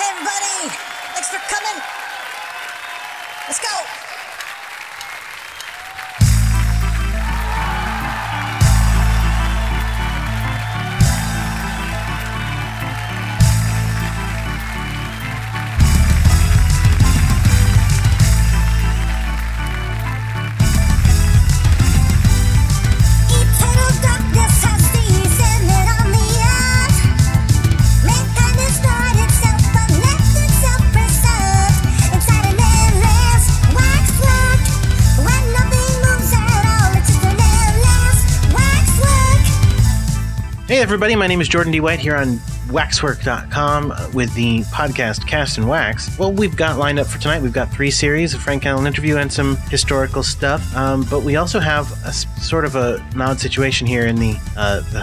Hey, everybody! Thanks for coming! Let's go! Hey everybody, my name is Jordan D. White here on waxwork.com with the podcast Cast and Wax. Well, we've got lined up for tonight, we've got three series, a Frank Allen interview and some historical stuff, but we also have a sort of an odd situation here in the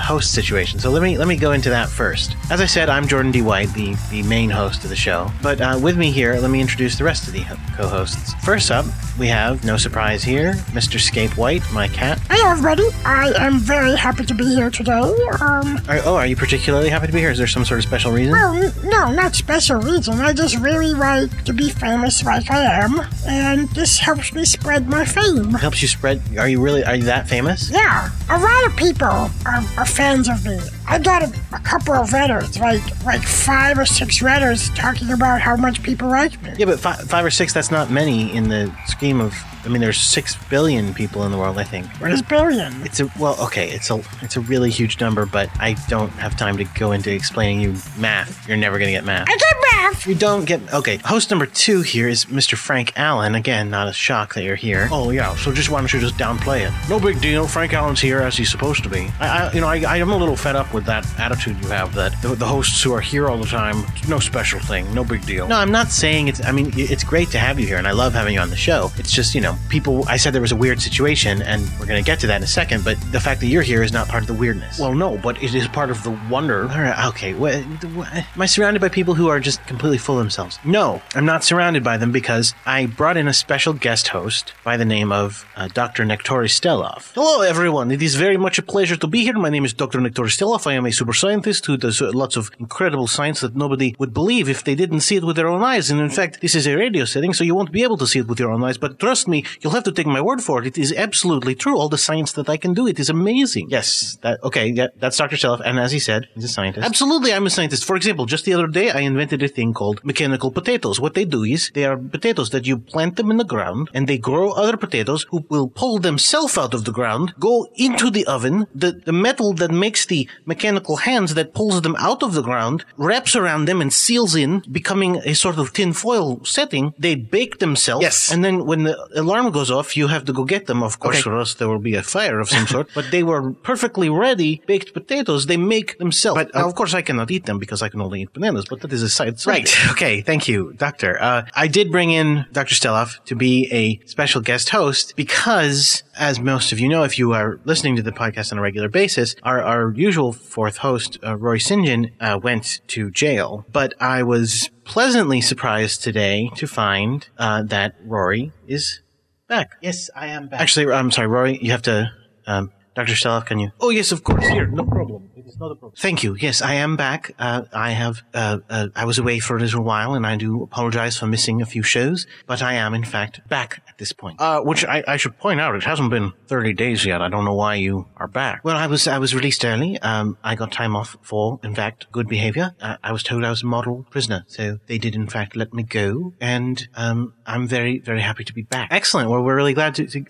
host situation. So let me go into that first. As I said, I'm Jordan D. White, the main host of the show, but with me here, let me introduce the rest of the co-hosts. First up, we have, no surprise here, Mr. Scape White, my cat. Hey everybody, I am very happy to be here today. Are you particularly happy to be here? Is there some sort of special reason? Well, no, not special reason. I just really like to be famous like I am, and this helps me spread my fame. Helps you spread? Are you that famous? Yeah. A lot of people are fans of me. I got a couple of letters, like 5 or 6 letters talking about how much people like me. Yeah, but 5 or 6, that's not many in the scheme of... I mean, there's 6 billion people in the world, I think. What is billion? It's a really huge number, but I don't have time to go into explaining you math. You're never going to get math. I get math! You don't get... Okay, host number 2 here is Mr. Frank Allen. Again, not a shock that you're here. Oh, yeah, so just why don't you just downplay it? No big deal. Frank Allen's here as he's supposed to be. I'm a little fed up with that attitude you have, that the hosts who are here all the time, no special thing, no big deal. No, I'm not saying it's... I mean, it's great to have you here, and I love having you on the show. It's just, you know, people, I said there was a weird situation, and we're going to get to that in a second, but the fact that you're here is not part of the weirdness. Well, no, but it is part of the wonder. All right, okay, am I surrounded by people who are just completely full of themselves? No, I'm not surrounded by them, because I brought in a special guest host by the name of Dr. Nektori Steloff. Hello, everyone. It is very much a pleasure to be here. My name is Dr. Nektori Steloff. I am a super scientist who does lots of incredible science that nobody would believe if they didn't see it with their own eyes. And in fact, this is a radio setting, so you won't be able to see it with your own eyes, but trust me, you'll have to take my word for it. It is absolutely true. All the science that I can do, it is amazing. Yes. That's Dr. Steloff. And as he said, he's a scientist. Absolutely, I'm a scientist. For example, just the other day, I invented a thing called mechanical potatoes. What they do is they are potatoes that you plant them in the ground, and they grow other potatoes who will pull themselves out of the ground, go into the oven. The metal that makes the mechanical hands that pulls them out of the ground wraps around them and seals in, becoming a sort of tin foil setting. They bake themselves. Yes. And then when the alarm goes off, you have to go get them, of course, okay, or else there will be a fire of some sort. But they were perfectly ready baked potatoes. They make themselves. But of course, I cannot eat them because I can only eat bananas, but that is a side subject. Right. Okay. Thank you, Doctor. I did bring in Dr. Steloff to be a special guest host because, as most of you know, if you are listening to the podcast on a regular basis, our usual fourth host, Rory Sinjin, went to jail. But I was pleasantly surprised today to find that Rory is back. Yes, I am back. Actually, I'm sorry, Rory, you have to... Dr. Steloff, can you... Oh, yes, of course. Here, no problem. It is not a problem. Thank you. Yes, I am back. I was away for a little while, and I do apologize for missing a few shows, but I am, in fact, back at this point. Which I should point out, it hasn't been 30 days yet. I don't know why you are back. Well, I was released early. I got time off for, in fact, good behavior. I was told I was a model prisoner, so they did, in fact, let me go, and I'm very, very happy to be back. Excellent. Well, we're really glad to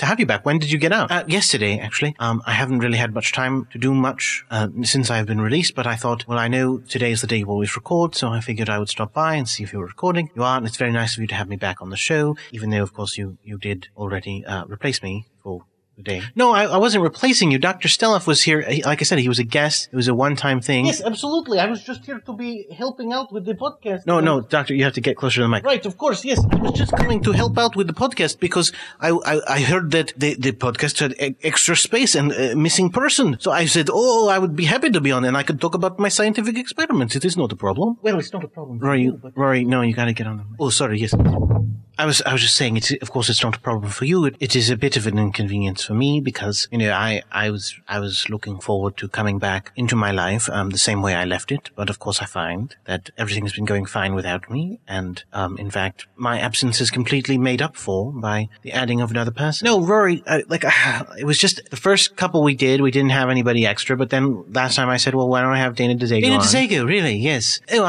have you back. When did you get out? Yesterday, actually. I haven't really had much time to do much since I've been released, but I thought, well, I know today is the day you always record, so I figured I would stop by and see if you were recording. You are, and it's very nice of you to have me back on the show, even though, of course, you did already replace me for... Day. No, I wasn't replacing you. Dr. Steloff was here. Like I said, he was a guest. It was a one-time thing. Yes, absolutely. I was just here to be helping out with the podcast. No, Doctor, you have to get closer to the mic. Right, of course, yes. I was just coming to help out with the podcast because I heard that the podcast had extra space and a missing person. So I said, I would be happy to be on and I could talk about my scientific experiments. It is not a problem. Well, it's not a problem. Rory, no, you got to get on the mic. Oh, sorry, yes. I was just saying, of course, it's not a problem for you. It is a bit of an inconvenience for me because, you know, I was looking forward to coming back into my life the same way I left it. But of course, I find that everything has been going fine without me. And in fact, my absence is completely made up for by the adding of another person. No, Rory, it was just the first couple we didn't have anybody extra. But then last time I said, well, why don't I have Dana DeZago? Dana DeZago, really? Yes. Oh,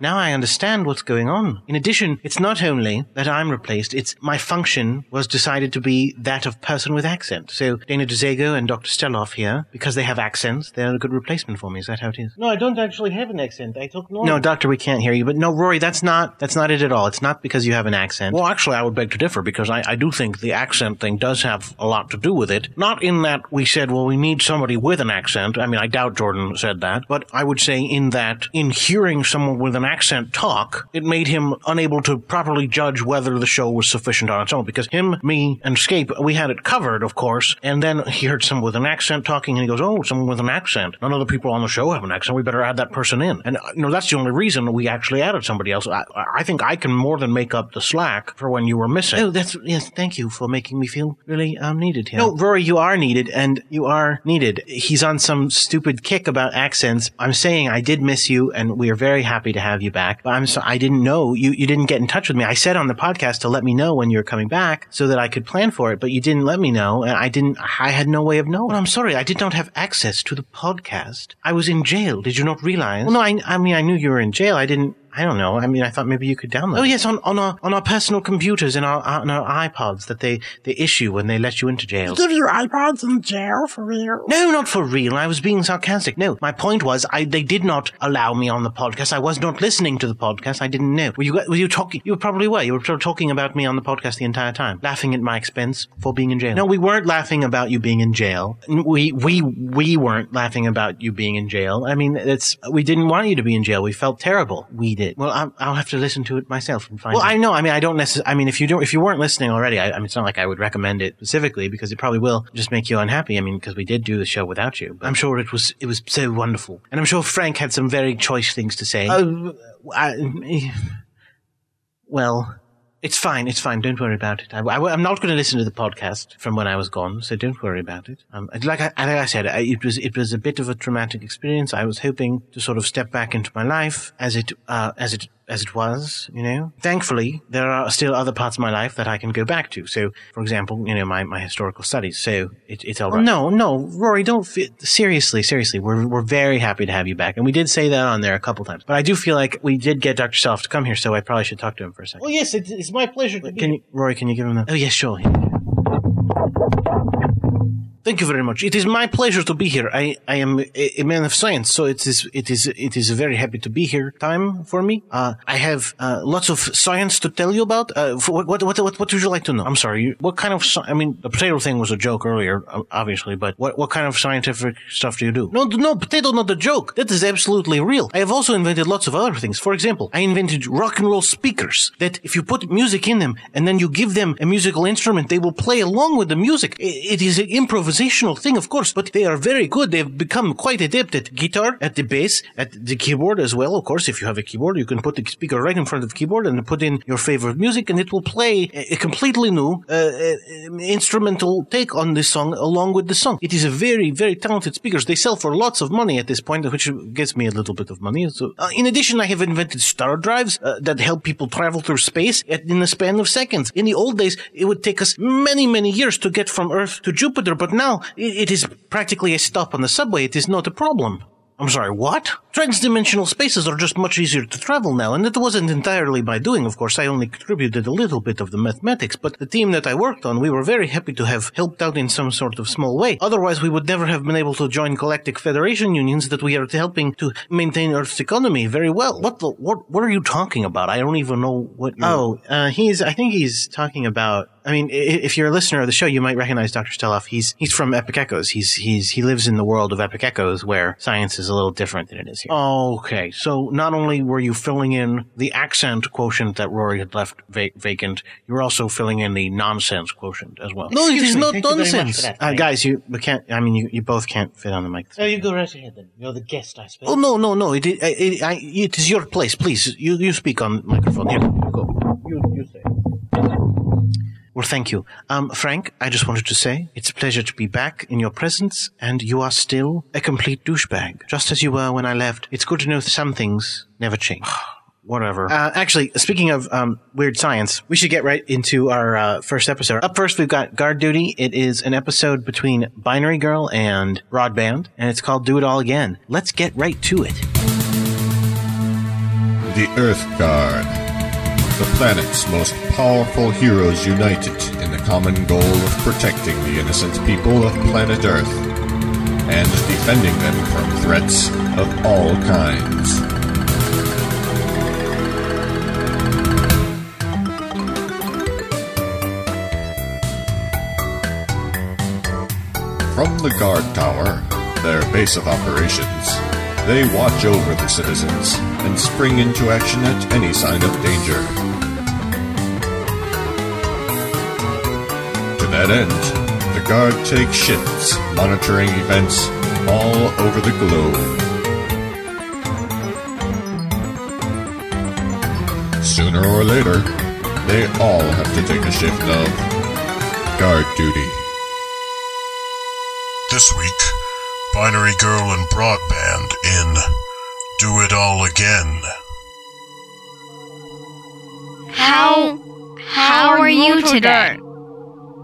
now I understand what's going on. In addition, it's not only that I'm replaced, it's my function was decided to be that of person with accent. So Dana DeZago and Dr. Steloff here, because they have accents, they're a good replacement for me. Is that how it is? No, I don't actually have an accent. I talk normal. No, Doctor, we can't hear you. But no, Rory, that's not it at all. It's not because you have an accent. Well, actually, I would beg to differ because I do think the accent thing does have a lot to do with it. Not in that we said, well, we need somebody with an accent. I mean, I doubt Jordan said that. But I would say in that, in hearing someone with an accent talk, it made him unable to properly judge whether the show was sufficient on its own, because him, me, and Scape, we had it covered, of course, and then he heard someone with an accent talking, and he goes, oh, someone with an accent. None of the people on the show have an accent. We better add that person in. And, you know, that's the only reason we actually added somebody else. I think I can more than make up the slack for when you were missing. Oh, yes, thank you for making me feel really needed here. No, Rory, you are needed, and you are needed. He's on some stupid kick about accents. I'm saying I did miss you, and we are very happy to have you back, but I didn't know. You didn't get in touch with me. I said on the podcast to let me know when you're coming back so that I could plan for it, but you didn't let me know, and I had no way of knowing. Well, I'm sorry, I did not have access to the podcast. I was in jail. Did you not realize? Well, no, I mean, I knew you were in jail. I don't know. I mean, I thought maybe you could download. Oh, yes, on our personal computers and on our iPods that they issue when they let you into jail. Did your iPods in jail for real? No, not for real. I was being sarcastic. No, my point was they did not allow me on the podcast. I was not listening to the podcast. I didn't know. Were you talking? You probably were. You were talking about me on the podcast the entire time, laughing at my expense for being in jail. No, we weren't laughing about you being in jail. We weren't laughing about you being in jail. I mean, we didn't want you to be in jail. We felt terrible. We did. Well, I'll have to listen to it myself and find out. Well, I know. I mean, I don't necessarily. I mean, if you weren't listening already, I mean, it's not like I would recommend it specifically because it probably will just make you unhappy. I mean, because we did do the show without you. But I'm sure it was so wonderful, and I'm sure Frank had some very choice things to say. Well. It's fine. It's fine. Don't worry about it. I'm not going to listen to the podcast from when I was gone, so don't worry about it. Like I said, it was a bit of a traumatic experience. I was hoping to sort of step back into my life as it was, you know. Thankfully, there are still other parts of my life that I can go back to. So, for example, you know, my historical studies. So, it's all right. No, Rory, don't feel... Seriously, we're very happy to have you back. And we did say that on there a couple times. But I do feel like we did get Dr. Steloff to come here, so I probably should talk to him for a second. Well, yes, it's my pleasure to be here. Rory, can you give him that? Oh, yes, sure. Thank you very much. It is my pleasure to be here. I am a man of science, so it is very happy to be here. Time for me. I have lots of science to tell you about. What would you like to know? I'm sorry. What kind of? I mean, the potato thing was a joke earlier, obviously. But what kind of scientific stuff do you do? No, potato, not a joke. That is absolutely real. I have also invented lots of other things. For example, I invented rock and roll speakers that if you put music in them and then you give them a musical instrument, they will play along with the music. It is an improvisation thing, of course, but they are very good. They've become quite adept at guitar, at the bass, at the keyboard as well. Of course, if you have a keyboard, you can put the speaker right in front of the keyboard and put in your favorite music, and it will play a completely new instrumental take on this song along with the song. It is a very, very talented speakers. They sell for lots of money at this point, which gets me a little bit of money. So, in addition, I have invented star drives that help people travel through space in the span of seconds. In the old days, it would take us many, many years to get from Earth to Jupiter, but now it is practically a stop on the subway. It is not a problem. I'm sorry, what? Transdimensional spaces are just much easier to travel now, and it wasn't entirely my doing, of course. I only contributed a little bit of the mathematics, but the team that I worked on, we were very happy to have helped out in some sort of small way. Otherwise, we would never have been able to join galactic federation unions that we are helping to maintain Earth's economy very well. What are you talking about? I don't even know what you're... Oh, I think he's talking about... I mean, if you're a listener of the show, you might recognize Dr. Steloff. He's from Epic Echoes. He lives in the world of Epic Echoes where science is a little different than it is here. Okay. So not only were you filling in the accent quotient that Rory had left vacant, you were also filling in the nonsense quotient as well. No, it is not nonsense. Guys, you both can't fit on the mic. Oh, you go right ahead then. You're the guest, I suppose. Oh, no. It is your place. Please, you speak on the microphone. Here, go. You say it. Well, thank you. Frank, I just wanted to say it's a pleasure to be back in your presence, and you are still a complete douchebag, just as you were when I left. It's good to know some things never change. Whatever. Actually, speaking of weird science, we should get right into our first episode. Up first, we've got Guard Duty. It is an episode between Binary Girl and Broadband, and it's called Do It All Again. Let's get right to it. The Earth Guard. The planet's most powerful heroes united in the common goal of protecting the innocent people of planet Earth and defending them from threats of all kinds. From the guard tower, their base of operations, they watch over the citizens and spring into action at any sign of danger. To that end, the guard takes shifts monitoring events all over the globe. Sooner or later, they all have to take a shift of guard duty. This week, Binary Girl and Broadband in Do It All Again. How are you today?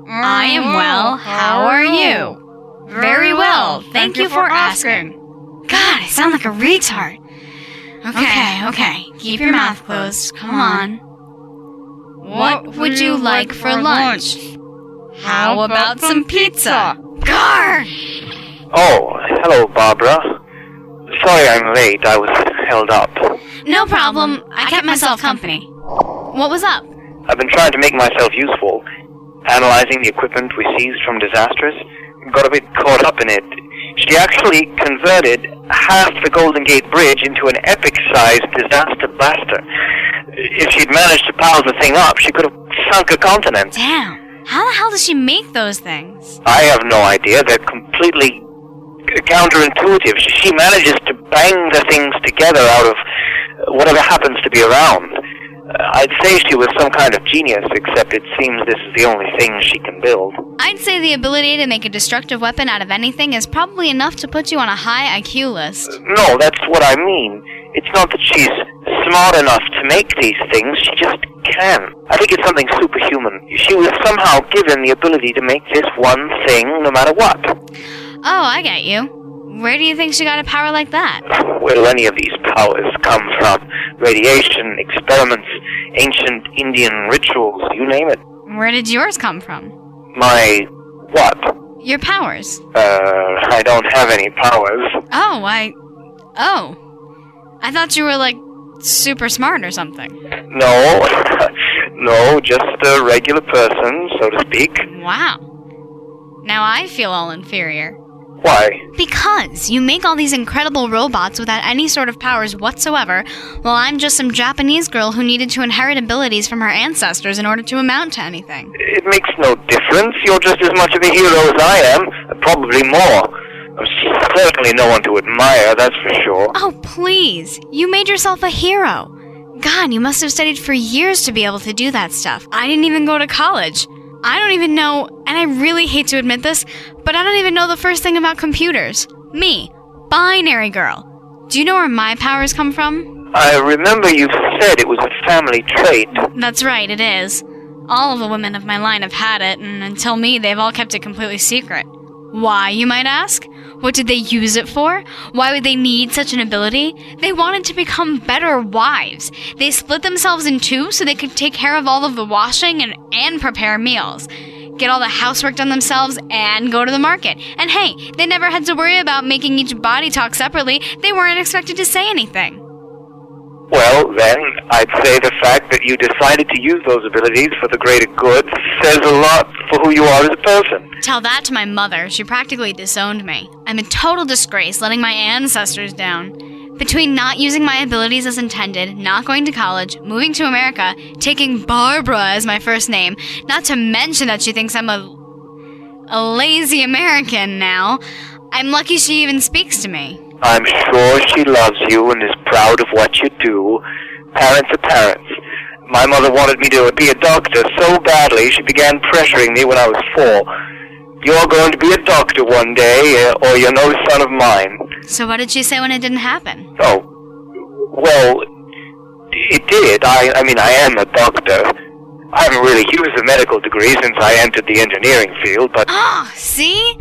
I am well. How are you? Very well. Thank you for asking. God, I sound like a retard. Okay. Keep your mouth closed. Come on. What would you like for lunch? How about some pizza? Gar! Oh, hello, Barbara. Sorry I'm late. I was held up. No problem. I kept myself company. What was up? I've been trying to make myself useful. Analyzing the equipment we seized from disasters. Got a bit caught up in it. She actually converted half the Golden Gate Bridge into an epic-sized disaster blaster. If she'd managed to power the thing up, she could have sunk a continent. Damn. How the hell does she make those things? I have no idea. They're completely counterintuitive. She manages to bang the things together out of whatever happens to be around. I'd say she was some kind of genius, except it seems this is the only thing she can build. I'd say the ability to make a destructive weapon out of anything is probably enough to put you on a high IQ list. No, that's what I mean. It's not that she's smart enough to make these things, she just can. I think it's something superhuman. She was somehow given the ability to make this one thing no matter what. Oh, I get you. Where do you think she got a power like that? Where do any of these powers come from? Radiation, experiments, ancient Indian rituals, you name it. Where did yours come from? My what? Your powers. I don't have any powers. Oh. I thought you were, like, super smart or something. No, just a regular person, so to speak. Wow. Now I feel all inferior. Why? Because you make all these incredible robots without any sort of powers whatsoever, while I'm just some Japanese girl who needed to inherit abilities from her ancestors in order to amount to anything. It makes no difference. You're just as much of a hero as I am, probably more. She's certainly no one to admire, that's for sure. Oh, please. You made yourself a hero. God, you must have studied for years to be able to do that stuff. I didn't even go to college. I don't even know, and I really hate to admit this, but I don't even know the first thing about computers. Me, Binary Girl. Do you know where my powers come from? I remember you said it was a family trait. That's right, it is. All of the women of my line have had it, and until me, they've all kept it completely secret. Why, you might ask? What did they use it for? Why would they need such an ability? They wanted to become better wives. They split themselves in two so they could take care of all of the washing and prepare meals. Get all the housework done themselves and go to the market. And hey, they never had to worry about making each body talk separately. They weren't expected to say anything. Well, then, I'd say the fact that you decided to use those abilities for the greater good says a lot for who you are as a person. Tell that to my mother. She practically disowned me. I'm a total disgrace, letting my ancestors down. Between not using my abilities as intended, not going to college, moving to America, taking Barbara as my first name, not to mention that she thinks I'm a lazy American now, I'm lucky she even speaks to me. I'm sure she loves you and is proud of what you do. Parents are parents. My mother wanted me to be a doctor so badly, she began pressuring me when I was 4. You're going to be a doctor one day, or you're no son of mine. So what did she say when it didn't happen? Oh, well, it did. I mean, I am a doctor. I haven't really used a medical degree since I entered the engineering field, but... Ah, see?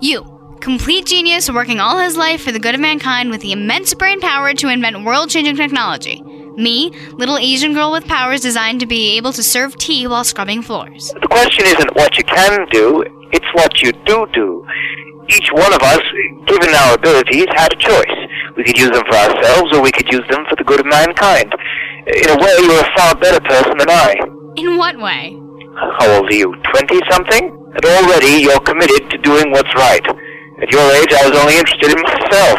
You... complete genius working all his life for the good of mankind with the immense brain power to invent world-changing technology. Me, little Asian girl with powers designed to be able to serve tea while scrubbing floors. The question isn't what you can do, it's what you do. Each one of us, given our abilities, had a choice. We could use them for ourselves, or we could use them for the good of mankind. In a way, you're a far better person than I. In what way? How old are you, 20-something? And already you're committed to doing what's right. At your age, I was only interested in myself.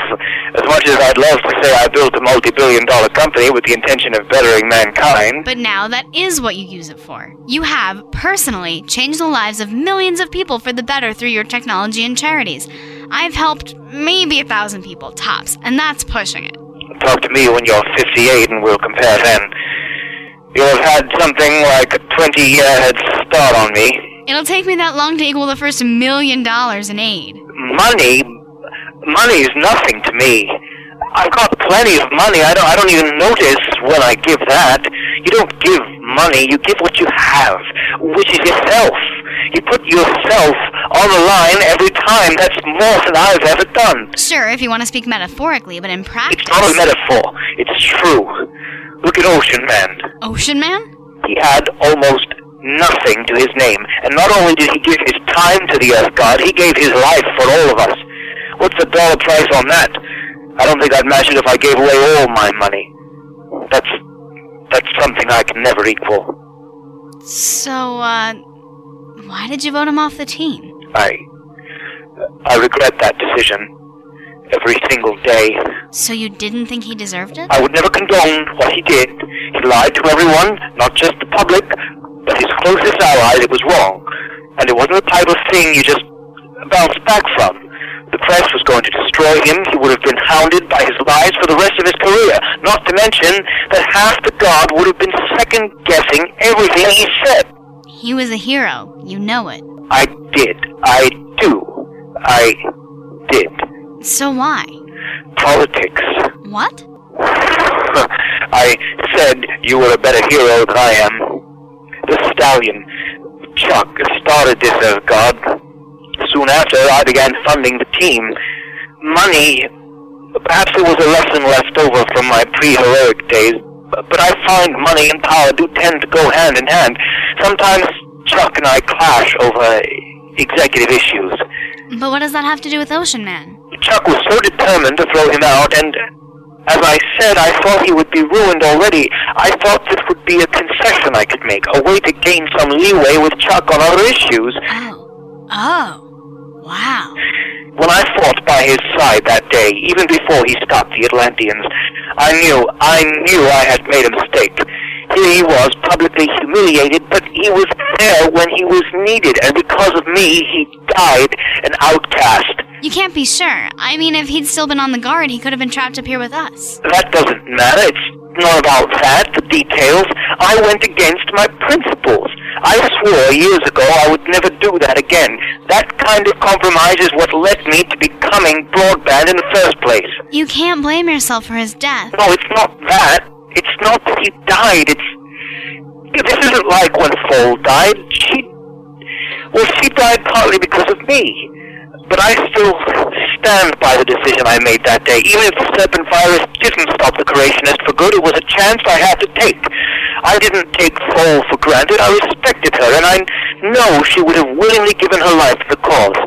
As much as I'd love to say I built a multi-billion-dollar company with the intention of bettering mankind... But now that is what you use it for. You have, personally, changed the lives of millions of people for the better through your technology and charities. I've helped maybe 1,000 people, tops, and that's pushing it. Talk to me when you're 58 and we'll compare then. You'll have had something like a 20-year head start on me. It'll take me that long to equal the first $1 million in aid. Money? Money is nothing to me. I've got plenty of money. I don't even notice when I give that. You don't give money. You give what you have, which is yourself. You put yourself on the line every time. That's more than I've ever done. Sure, if you want to speak metaphorically, but in practice... It's not a metaphor. It's true. Look at Ocean Man. Ocean Man? He had almost nothing to his name, and not only did he give his time to the Earth God, he gave his life for all of us. What's the dollar price on that? I don't think I'd match it if I gave away all my money. That's something I can never equal. So, why did you vote him off the team? I regret that decision. Every single day. So you didn't think he deserved it? I would never condone what he did. He lied to everyone, not just the public, but his closest allies. It was wrong. And it wasn't the type of thing you just bounce back from. The press was going to destroy him. He would have been hounded by his lies for the rest of his career. Not to mention that half the guard would have been second-guessing everything he said. He was a hero. You know it. I did. I do. I did. So why? Politics. What? I said you were a better hero than I am. The Stallion. Chuck started this as God. Soon after, I began funding the team. Money, perhaps it was a lesson left over from my pre-heroic days, but I find money and power do tend to go hand in hand. Sometimes Chuck and I clash over executive issues. But what does that have to do with Ocean Man? Chuck was so determined to throw him out, and as I said, I thought he would be ruined already. I thought this would be a concession I could make, a way to gain some leeway with Chuck on other issues. Oh. Wow. When I fought by his side that day, even before he stopped the Atlanteans, I knew I had made a mistake. Here he was, publicly humiliated, but he was there when he was needed, and because of me, he died an outcast. You can't be sure. I mean, if he'd still been on the guard, he could have been trapped up here with us. That doesn't matter. It's not about that, the details. I went against my principles. I swore years ago I would never do that again. That kind of compromise is what led me to becoming Broadband in the first place. You can't blame yourself for his death. No, it's not that. It's not that he died. This isn't like when Foal died. She died partly because of me. But I still stand by the decision I made that day. Even if the serpent virus didn't stop the creationist for good, it was a chance I had to take. I didn't take Foal for granted. I respected her, and I know she would have willingly given her life to the cause.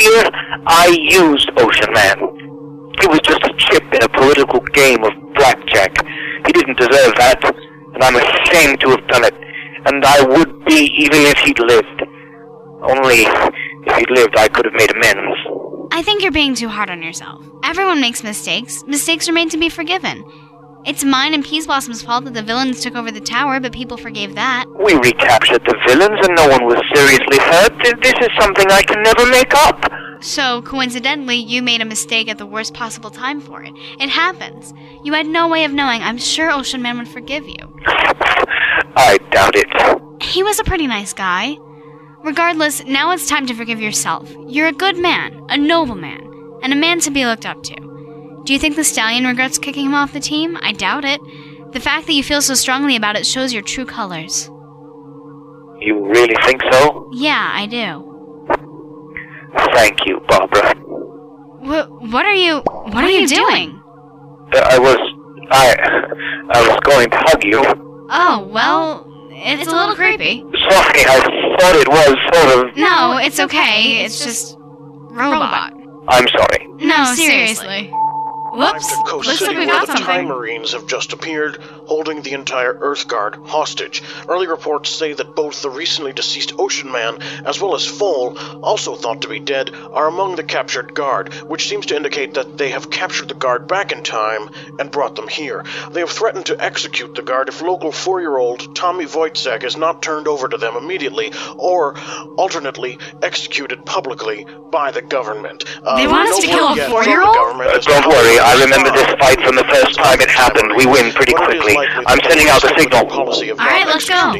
Here, I used Ocean Man. It was just a chip in a political game of blackjack. He didn't deserve that, and I'm ashamed to have done it. And I would be even if he'd lived. Only... if he'd lived, I could have made amends. I think you're being too hard on yourself. Everyone makes mistakes. Mistakes are made to be forgiven. It's mine and Peace Blossom's fault that the villains took over the tower, but people forgave that. We recaptured the villains and no one was seriously hurt. This is something I can never make up. So, coincidentally, you made a mistake at the worst possible time for it. It happens. You had no way of knowing. I'm sure Ocean Man would forgive you. I doubt it. He was a pretty nice guy. Regardless, now it's time to forgive yourself. You're a good man, a noble man, and a man to be looked up to. Do you think the Stallion regrets kicking him off the team? I doubt it. The fact that you feel so strongly about it shows your true colors. You really think so? Yeah, I do. Thank you, Barbara. What are you doing? I was going to hug you. Oh, well, it's a little creepy. Sorry, I thought it was sort of... No, it's okay. It's just... robot. I'm sorry. No, seriously. Whoops! Looks like we got something. The Time Marines have just appeared, holding the entire Earth Guard hostage. Early reports say that both the recently deceased Ocean Man, as well as Foal, also thought to be dead, are among the captured guard, which seems to indicate that they have captured the guard back in time and brought them here. They have threatened to execute the guard if local 4-year-old Tommy Wojcik is not turned over to them immediately, or, alternately, executed publicly by the government. They want us to kill a 4-year-old? Don't worry. I remember this fight from the first time it happened. We win pretty quickly. I'm sending out the signal. All right, let's go.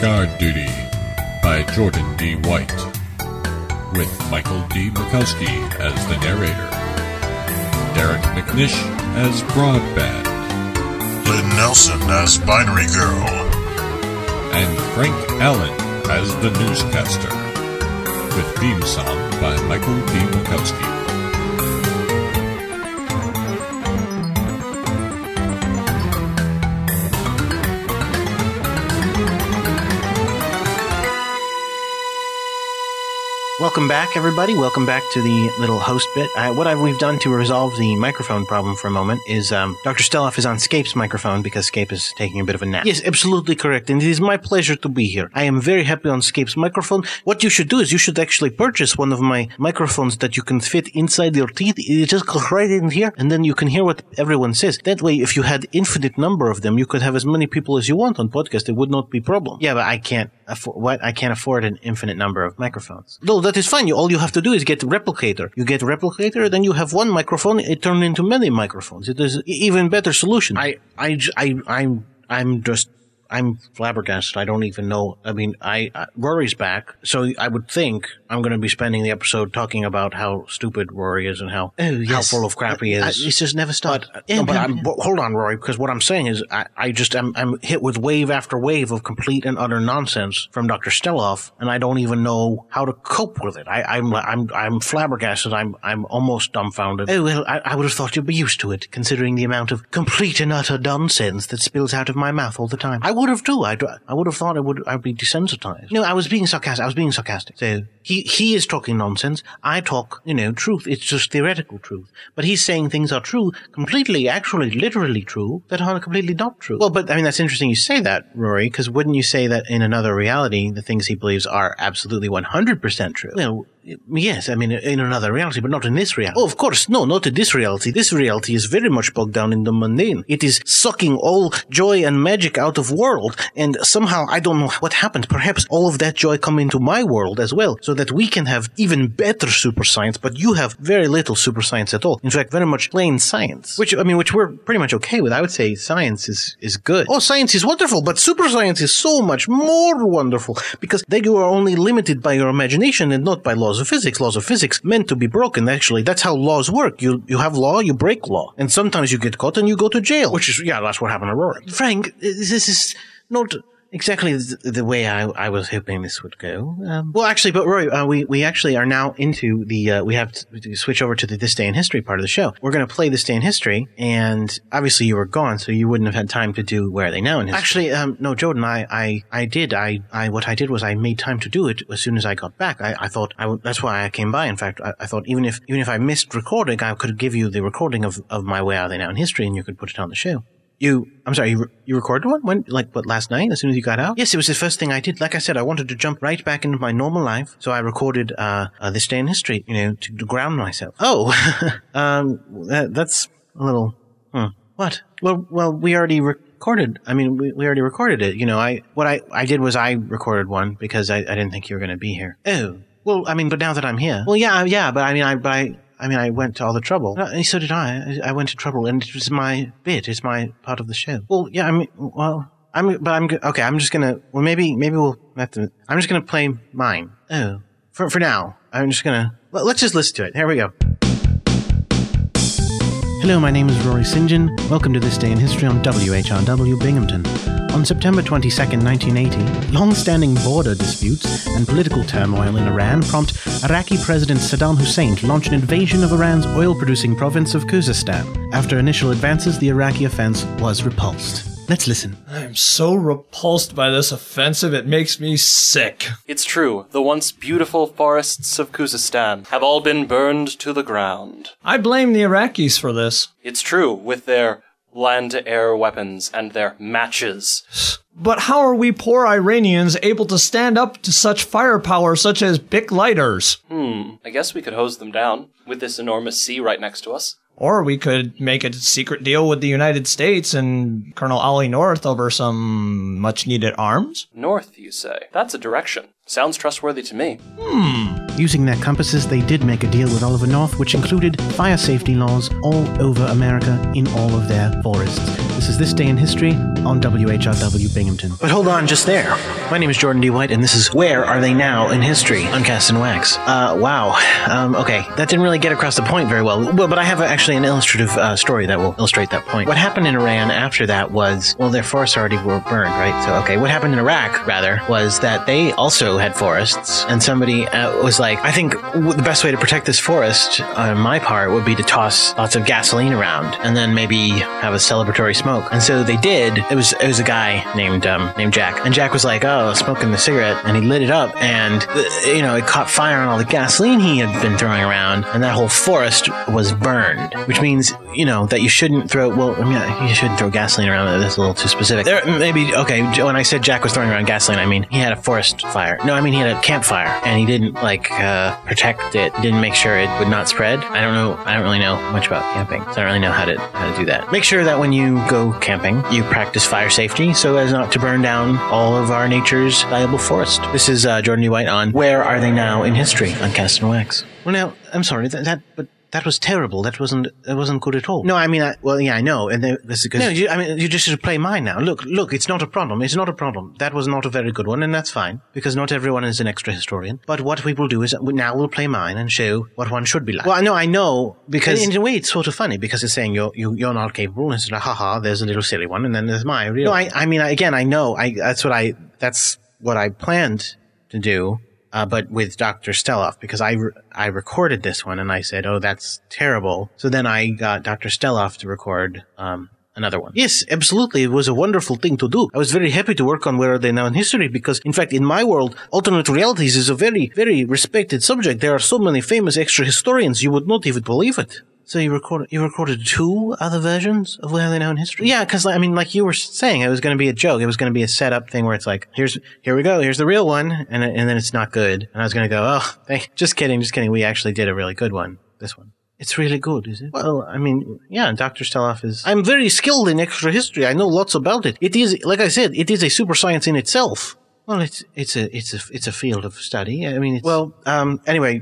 Guard Duty by Jordan D. White, with Michael D. Murkowski as the narrator, Derek McNish as Broadband, Lynn Nelson as Binary Girl, and Frank Allen as the newscaster, with theme song by Michael D. Murkowski. Welcome back, everybody. Welcome back to the little host bit. What we've done to resolve the microphone problem for a moment is Dr. Steloff is on Scape's microphone because Scape is taking a bit of a nap. Yes, absolutely correct. And it is my pleasure to be here. I am very happy on Scape's microphone. What you should do is you should actually purchase one of my microphones that you can fit inside your teeth. It just goes right in here, and then you can hear what everyone says. That way, if you had infinite number of them, you could have as many people as you want on podcast. It would not be a problem. Yeah, but I can't afford an infinite number of microphones. Though that is fine. All you have to do is get replicator. You get replicator, then you have one microphone. It turned into many microphones. It is an even better solution. I'm flabbergasted. I don't even know. I mean, Rory's back, so I would think I'm going to be spending the episode talking about how stupid Rory is and how full of crap he is. He's just never stopped. Hold on, Rory, because what I'm saying is I'm hit with wave after wave of complete and utter nonsense from Dr. Steloff, and I don't even know how to cope with it. I'm flabbergasted. I'm almost dumbfounded. Oh well, I would have thought you'd be used to it, considering the amount of complete and utter nonsense that spills out of my mouth all the time. I would have thought I'd be desensitized. No, I was being sarcastic. So he is talking nonsense. I talk, truth. It's just theoretical truth. But he's saying things are true, completely, actually, literally true, that are completely not true. Well, but I mean, that's interesting you say that, Rory, because wouldn't you say that in another reality, the things he believes are absolutely 100% true? Well, yes, I mean, in another reality, but not in this reality. Oh, of course, no, not in this reality. This reality is very much bogged down in the mundane. It is sucking all joy and magic out of world, and somehow, I don't know what happened, perhaps all of that joy come into my world as well, so that we can have even better super science, but you have very little super science at all. In fact, very much plain science, which we're pretty much okay with. I would say science is good. Oh, science is wonderful, but super science is so much more wonderful, because then you are only limited by your imagination and not by laws of physics. Laws of physics meant to be broken, actually. That's how laws work. You have law, you break law. And sometimes you get caught and you go to jail. Which is, yeah, that's what happened to Rory. Frank, this is not exactly the way I was hoping this would go. But Rory, we actually are now into the, we have to switch over to the This Day in History part of the show. We're going to play This Day in History, and obviously you were gone, so you wouldn't have had time to do Where Are They Now in History. Actually, no, Jordan, what I did was I made time to do it as soon as I got back. I thought that's why I came by. In fact, I thought even if I missed recording, I could give you the recording of my Where Are They Now in History, and you could put it on the show. You recorded one? When? Like, what, last night, as soon as you got out? Yes, it was the first thing I did. Like I said, I wanted to jump right back into my normal life, so I recorded This Day in History, you know, to ground myself. Oh, that's a little... What? Well, we already recorded. I mean, we already recorded it. You know, what I did was I recorded one because I didn't think you were going to be here. Oh, well, I mean, but now that I'm here. Well, yeah, but I mean, I went to all the trouble. No, so did I. I went to trouble, and it was my bit. It's my part of the show. Well, yeah, I mean, well, okay, I'm just gonna, well, maybe we'll have to, I'm just gonna play mine. Oh, for now. I'm just gonna, let's just listen to it. Here we go. Hello, my name is Rory Sinjin. Welcome to This Day in History on WHRW Binghamton. On September 22, 1980, long-standing border disputes and political turmoil in Iran prompt Iraqi President Saddam Hussein to launch an invasion of Iran's oil-producing province of Khuzestan. After initial advances, the Iraqi offense was repulsed. Let's listen. I'm so repulsed by this offensive, it makes me sick. It's true. The once beautiful forests of Khuzestan have all been burned to the ground. I blame the Iraqis for this. It's true, with their land-to-air weapons and their matches. But how are we poor Iranians able to stand up to such firepower such as Bic lighters? I guess we could hose them down with this enormous sea right next to us. Or we could make a secret deal with the United States and Colonel Ollie North over some much-needed arms. North, you say? That's a direction. Sounds trustworthy to me. Using their compasses, they did make a deal with Oliver North, which included fire safety laws all over America in all of their forests. This is This Day in History on WHRW Binghamton. But hold on just there. My name is Jordan D. White, and this is Where Are They Now in History on Cast and Wax. Wow. Okay, that didn't really get across the point very well. Well, but I have actually an illustrative story that will illustrate that point. What happened in Iran after that was, well, their forests already were burned, right? So, okay, what happened in Iraq, rather, was that they also had forests, and somebody was like, I think the best way to protect this forest, on my part, would be to toss lots of gasoline around and then maybe have a celebratory smoke. And so they did. It was a guy named Jack. And Jack was like, oh, smoking the cigarette. And he lit it up and, you know, it caught fire on all the gasoline he had been throwing around. And that whole forest was burned, which means, you know, that you shouldn't throw, well, I mean, you shouldn't throw gasoline around. That's a little too specific. There, maybe, okay, when I said Jack was throwing around gasoline, I mean, he had a forest fire. No, I mean, he had a campfire and he didn't, like, protect it, didn't make sure it would not spread. I don't know. I don't really know much about camping, so I don't really know how to do that. Make sure that when you go camping, you practice fire safety so as not to burn down all of our nature's valuable forest. This is Jordan D. White on Where Are They Now in History on Cast and Wax. Well, now I'm sorry that, but. That was terrible. That wasn't good at all. No, I mean, well, yeah, I know. And this is no, I mean, you just should play mine now. Look, it's not a problem. It's not a problem. That was not a very good one, and that's fine, because not everyone is an extra historian. But what we will do is now we'll play mine and show what one should be like. Well, no, I know, because in a way it's sort of funny, because it's saying you're not capable, and it's like, haha, there's a little silly one, and then there's my real. No, I mean, again, I know. That's what I planned to do. But with Dr. Steloff, because I recorded this one and I said, oh, that's terrible. So then I got Dr. Steloff to record another one. Yes, absolutely. It was a wonderful thing to do. I was very happy to work on Where Are They Now in History because, in fact, in my world, alternate realities is a very, very respected subject. There are so many famous extra historians, you would not even believe it. So you recorded two other versions of Where Are They Now in History? Yeah, because, I mean, like you were saying, it was going to be a joke. It was going to be a setup thing where it's like, here we go, here's the real one, and then it's not good. And I was going to go, oh, just kidding. We actually did a really good one, this one. It's really good, is it? Well, I mean, yeah, Dr. Steloff is... I'm very skilled in extra history. I know lots about it. It is, like I said, it is a super science in itself. Well, it's a field of study. I mean, it's... Well, anyway,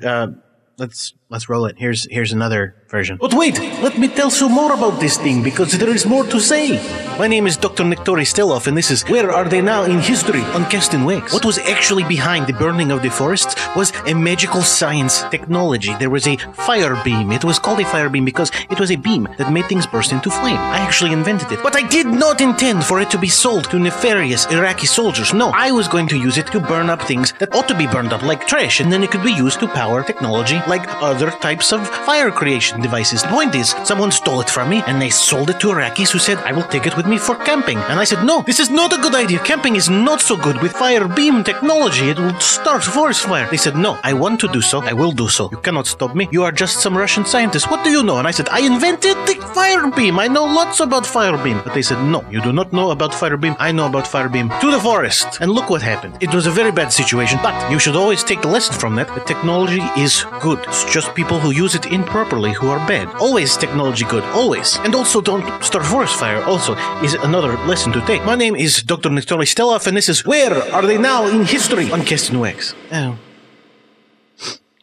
Let's roll it. Here's another version. But wait, let me tell you more about this thing, because there is more to say. My name is Dr. Nektori Steloff, and this is Where Are They Now in History on Cast and Wax. What was actually behind the burning of the forests was a magical science technology. There was a fire beam. It was called a fire beam because it was a beam that made things burst into flame. I actually invented it. But I did not intend for it to be sold to nefarious Iraqi soldiers. No, I was going to use it to burn up things that ought to be burned up, like trash, and then it could be used to power technology like other other types of fire creation devices. The point is, someone stole it from me, and they sold it to Iraqis who said, I will take it with me for camping. And I said, no, this is not a good idea. Camping is not so good with fire beam technology. It will start forest fire. They said, no, I want to do so. I will do so. You cannot stop me. You are just some Russian scientist. What do you know? And I said, I invented the fire beam. I know lots about fire beam. But they said, no, you do not know about fire beam. I know about fire beam. To the forest. And look what happened. It was a very bad situation, but you should always take a lesson from that. The technology is good. It's just people who use it improperly who are bad. Always technology good. Always. And also don't start forest fire. Also is another lesson to take. My name is Dr. Nektori Steloff, and this is Where Are They Now in History? On Cast and Wax. Oh.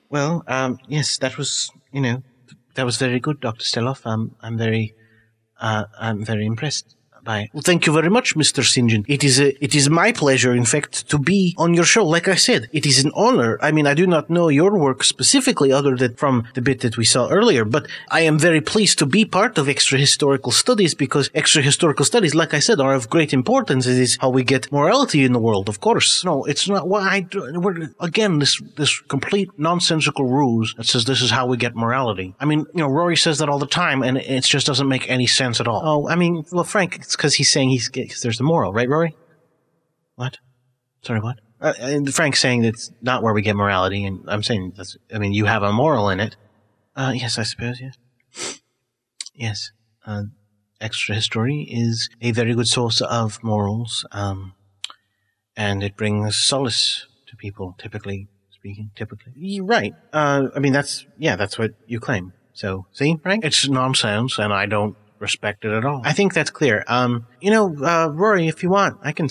Well, yes, that was, you know, that was very good, Dr. Steloff. I'm very impressed. Bye. Well, thank you very much, Mr. Sinjin. It is my pleasure, in fact, to be on your show. Like I said, it is an honor. I mean, I do not know your work specifically other than from the bit that we saw earlier, but I am very pleased to be part of Extra Historical Studies because Extra Historical Studies, like I said, are of great importance. It is how we get morality in the world, of course. No, it's not what I do. Again, this complete nonsensical ruse that says this is how we get morality. I mean, you know, Rory says that all the time, and it just doesn't make any sense at all. Oh, I mean, well, Frank, it's because he's saying there's a moral, right, Rory? What? Sorry, what? Frank's saying that's not where we get morality, and I'm saying that's. I mean, you have a moral in it. Yes, I suppose. Yes. Yes. Extra History is a very good source of morals, and it brings solace to people. Typically speaking, You're right. I mean, that's what you claim. So, see, Frank, it's nonsense, and I don't respect it at all. I think that's clear. Rory, if you want, I can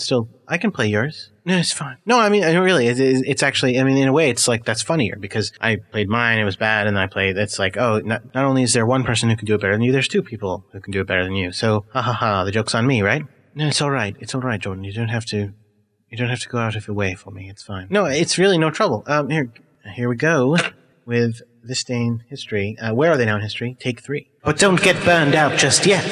play yours. No, it's fine. No, I mean, really, it's actually, I mean, in a way, it's like, that's funnier because I played mine, it was bad, and I played, it's like, oh, not only is there one person who can do it better than you, there's two people who can do it better than you. So, the joke's on me, right? No, it's all right. It's all right, Jordan. You don't have to go out of your way for me. It's fine. No, it's really no trouble. Here we go with This Day in History. Where Are They Now in History? Take 3. But don't get burned out just yet.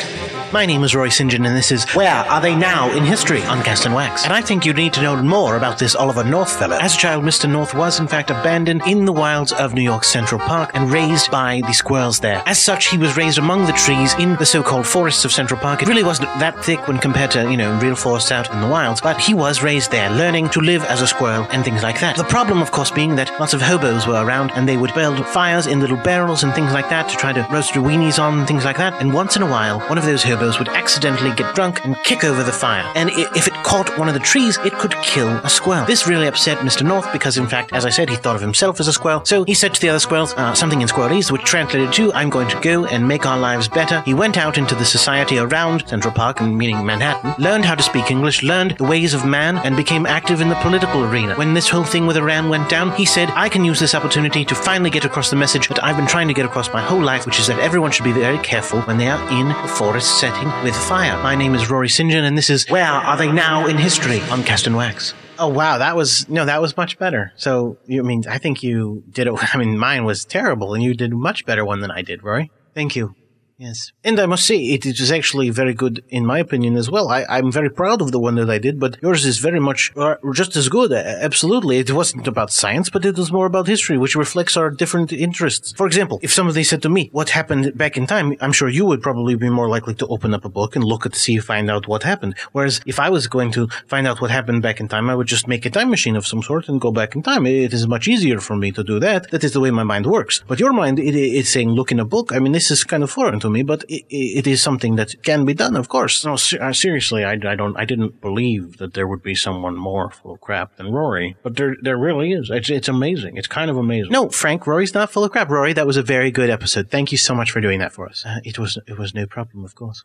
My name is Rory Sinjin, and this is Where Are They Now in History? On Cast and Wax. And I think you need to know more about this Oliver North fellow. As a child, Mr. North was, in fact, abandoned in the wilds of New York's Central Park and raised by the squirrels there. As such, he was raised among the trees in the so-called forests of Central Park. It really wasn't that thick when compared to, you know, real forests out in the wilds, but he was raised there, learning to live as a squirrel and things like that. The problem, of course, being that lots of hobos were around, and they would build fires in little barrels and things like that to try to roast their weenies on, things like that, and once in a while, one of those hobos would accidentally get drunk and kick over the fire, and if it caught one of the trees, it could kill a squirrel. This really upset Mr. North because, in fact, as I said, he thought of himself as a squirrel, so he said to the other squirrels, something in squirrelese, which translated to, I'm going to go and make our lives better. He went out into the society around Central Park, meaning Manhattan, learned how to speak English, learned the ways of man, and became active in the political arena. When this whole thing with Iran went down, he said, I can use this opportunity to finally get across the message that I've been trying to get across my whole life, which is that everyone should be very careful when they are in a forest setting with fire. My name is Rory Sinjin, and this is Where Are They Now in History? On Cast and Wax. Oh, wow, that was much better. So, I mean, I think you did it, I mean, mine was terrible, and you did a much better one than I did, Rory. Thank you. Yes. And I must say, it is actually very good, in my opinion, as well. I'm very proud of the one that I did, but yours is very much just as good. Absolutely. It wasn't about science, but it was more about history, which reflects our different interests. For example, if somebody said to me, what happened back in time, I'm sure you would probably be more likely to open up a book and look at see, find out what happened. Whereas if I was going to find out what happened back in time, I would just make a time machine of some sort and go back in time. It is much easier for me to do that. That is the way my mind works. But your mind, it's saying, look in a book. I mean, this is kind of foreign to me, but it is something that can be done, of course. No, seriously, I didn't believe that there would be someone more full of crap than Rory, but there really is. It's amazing. It's kind of amazing. No, Frank, Rory's not full of crap. Rory, that was a very good episode. Thank you so much for doing that for us. It was no problem, of course.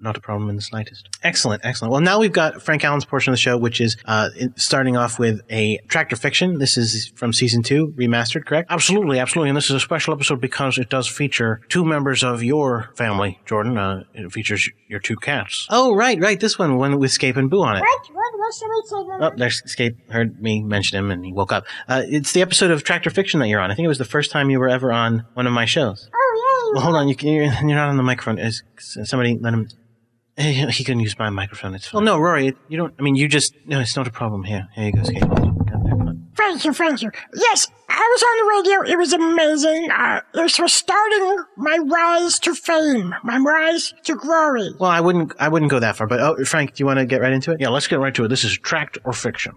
Not a problem in the slightest. Excellent, excellent. Well, now we've got Frank Allen's portion of the show, which is starting off with a Tractor Fiction. This is from Season 2, remastered, correct? Absolutely, absolutely. And this is a special episode because it does feature two members of your family, Jordan. It features your two cats. Oh, right. This one with Scape and Boo on it. What should we take them? Oh, there's Scape. Heard me mention him, and he woke up. It's the episode of Tractor Fiction that you're on. I think it was the first time you were ever on one of my shows. Oh, yeah. Well, hold on. You're not on the microphone. Is somebody let him... He can use my microphone, it's fine. Well, no, Rory, you don't... I mean, you just... No, it's not a problem. Here you go, Scape. Thank you. Yes, I was on the radio. It was amazing. It was starting my rise to fame, my rise to glory. Well, I wouldn't go that far. But oh, Frank, do you want to get right into it? Yeah, let's get right to it. This is Tract or Fiction.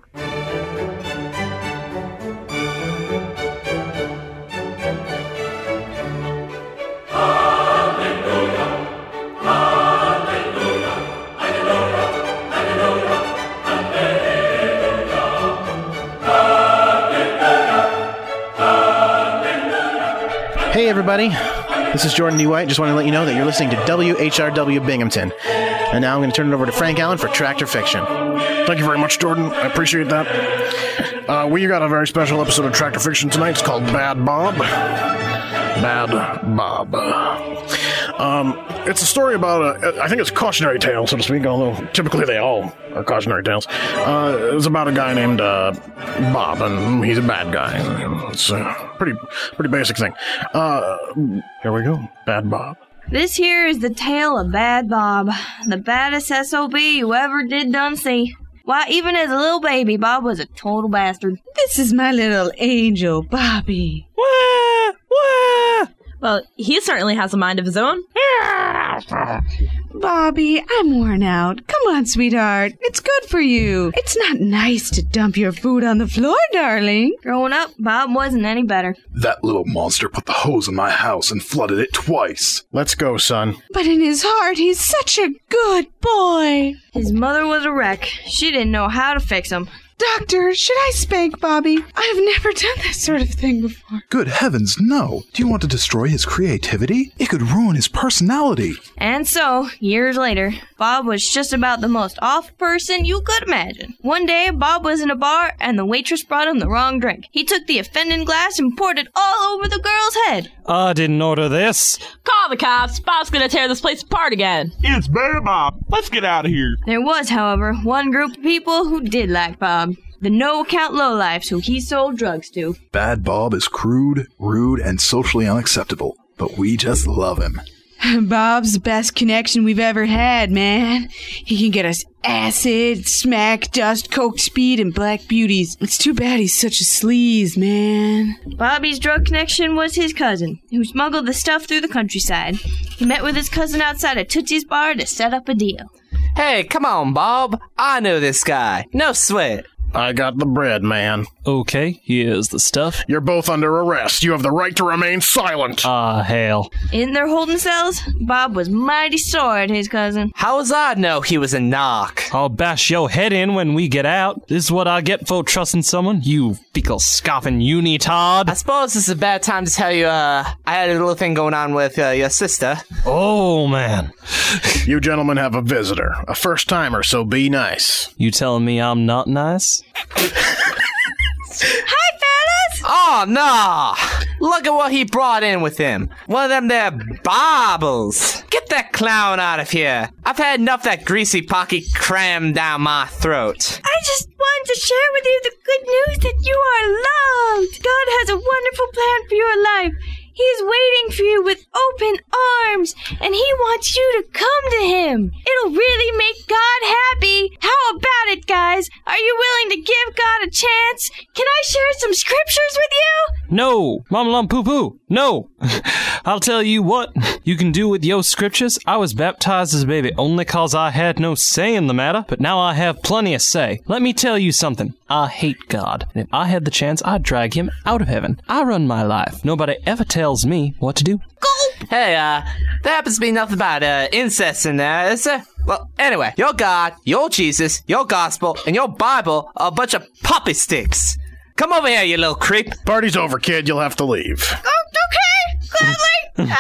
Hey everybody, this is Jordan D. White. Just want to let you know that you're listening to WHRW Binghamton. And now I'm going to turn it over to Frank Allen for Tractor Fiction. Thank you very much, Jordan. I appreciate that. We got a very special episode of Tractor Fiction tonight. It's called Bad Bob. Bad Bob. It's a story about, I think it's a cautionary tale, so to speak, although typically they all are cautionary tales. It was about a guy named Bob, and he's a bad guy. It's a pretty basic thing. Here we go. Bad Bob. This here is the tale of Bad Bob, the baddest SOB you ever did done see. Why, even as a little baby, Bob was a total bastard. This is my little angel, Bobby. Wah! Wah! Well, he certainly has a mind of his own. Bobby, I'm worn out. Come on, sweetheart. It's good for you. It's not nice to dump your food on the floor, darling. Growing up, Bob wasn't any better. That little monster put the hose in my house and flooded it twice. Let's go, son. But in his heart, he's such a good boy. His mother was a wreck. She didn't know how to fix him. Doctor, should I spank Bobby? I've never done this sort of thing before. Good heavens, no. Do you want to destroy his creativity? It could ruin his personality. And so, years later, Bob was just about the most off person you could imagine. One day, Bob was in a bar, and the waitress brought him the wrong drink. He took the offending glass and poured it all over the girl's head. I didn't order this. Call the cops. Bob's gonna tear this place apart again. It's Bad Bob. Let's get out of here. There was, however, one group of people who did like Bob. The no-account lowlifes who he sold drugs to. Bad Bob is crude, rude, and socially unacceptable, but we just love him. Bob's the best connection we've ever had, man. He can get us acid, smack, dust, coke, speed, and black beauties. It's too bad he's such a sleaze, man. Bobby's drug connection was his cousin, who smuggled the stuff through the countryside. He met with his cousin outside a Tootsie's bar to set up a deal. Hey, come on, Bob. I know this guy. No sweat. I got the bread, man. Okay, here's the stuff. You're both under arrest. You have the right to remain silent. Hell. In their holding cells, Bob was mighty sore at his cousin. How was I know he was a knock? I'll bash your head in when we get out. This is what I get for trusting someone, you fecal scoffing unitard. I suppose this is a bad time to tell you, I had a little thing going on with, your sister. Oh, man. You gentlemen have a visitor. A first-timer, so be nice. You telling me I'm not nice? Hi, fellas! Oh, nah! Look at what he brought in with him. One of them there bobbles. Get that clown out of here. I've had enough of that greasy pocky crammed down my throat. I just wanted to share with you the good news that you are loved. God has a wonderful plan for your life. He's waiting for you with open arms, and he wants you to come to him. It'll really make God happy. How about it, guys? Are you willing to give God a chance? Can I share some scriptures with you? No, mama poo poo. No. I'll tell you what you can do with your scriptures. I was baptized as a baby only cause I had no say in the matter, but now I have plenty of say. Let me tell you something. I hate God, and if I had the chance, I'd drag him out of heaven. I run my life. Nobody ever tells me what to do. Gulp! Hey, there happens to be nothing about incest in there, is there? Well, anyway, your God, your Jesus, your gospel, and your Bible are a bunch of poppy sticks. Come over here, you little creep. Party's over, kid. You'll have to leave. Oh, okay. Gladly.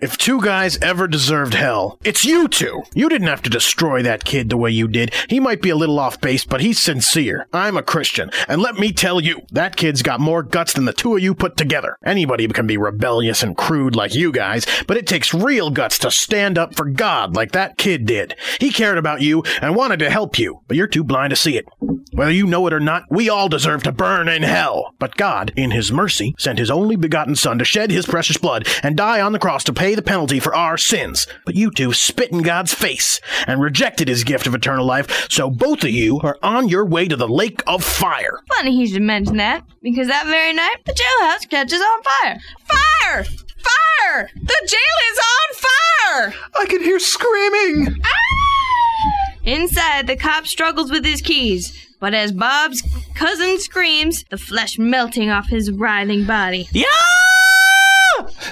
If two guys ever deserved hell, it's you two. You didn't have to destroy that kid the way you did. He might be a little off base, but he's sincere. I'm a Christian, and let me tell you, that kid's got more guts than the two of you put together. Anybody can be rebellious and crude like you guys, but it takes real guts to stand up for God like that kid did. He cared about you and wanted to help you, but you're too blind to see it. Whether you know it or not, we all deserve to burn in hell. But God, in his mercy, sent his only begotten Son to shed his precious blood and die on the cross to pay pay the penalty for our sins, but you two spit in God's face and rejected his gift of eternal life, so both of you are on your way to the lake of fire. Funny he should mention that, because that very night the jailhouse catches on fire. Fire! Fire! The jail is on fire! I can hear screaming! Ah! Inside, the cop struggles with his keys, but as Bob's cousin screams, the flesh melting off his writhing body. Yeah!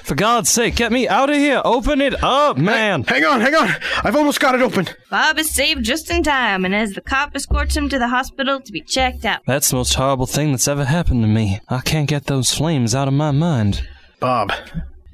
For God's sake, get me out of here. Open it up, man. Hang on. I've almost got it open. Bob is saved just in time, and as the cop escorts him to the hospital to be checked out. That's the most horrible thing that's ever happened to me. I can't get those flames out of my mind. Bob,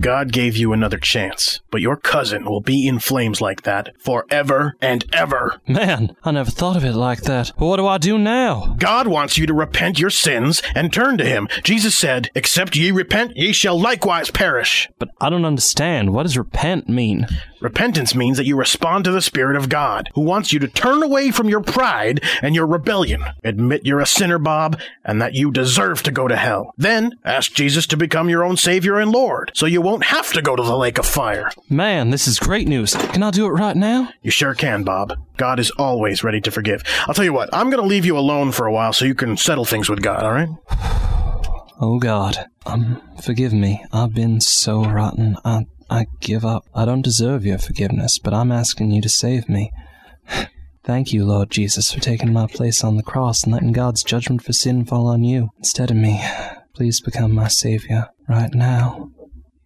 God gave you another chance, but your cousin will be in flames like that forever and ever. Man, I never thought of it like that. But what do I do now? God wants you to repent your sins and turn to him. Jesus said, "Except ye repent, ye shall likewise perish." But I don't understand. What does repent mean? Repentance means that you respond to the Spirit of God, who wants you to turn away from your pride and your rebellion. Admit you're a sinner, Bob, and that you deserve to go to hell. Then ask Jesus to become your own Savior and Lord, so you won't have to go to the lake of fire. Man, this is great news. Can I do it right now? You sure can, Bob. God is always ready to forgive. I'll tell you what, I'm going to leave you alone for a while so you can settle things with God, all right? Oh, God. Forgive me. I've been so rotten. I give up. I don't deserve your forgiveness, but I'm asking you to save me. Thank you, Lord Jesus, for taking my place on the cross and letting God's judgment for sin fall on you instead of me. Please become my Savior right now.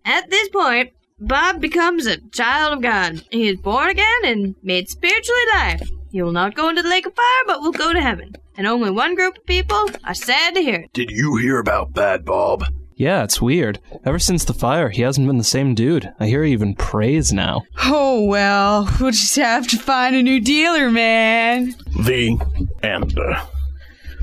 At this point, Bob becomes a child of God. He is born again and made spiritually alive. He will not go into the lake of fire, but will go to heaven. And only one group of people are sad to hear it. Did you hear about Bad Bob? Yeah, it's weird. Ever since the fire, he hasn't been the same dude. I hear he even prays now. Oh, well, we'll just have to find a new dealer, man. The end.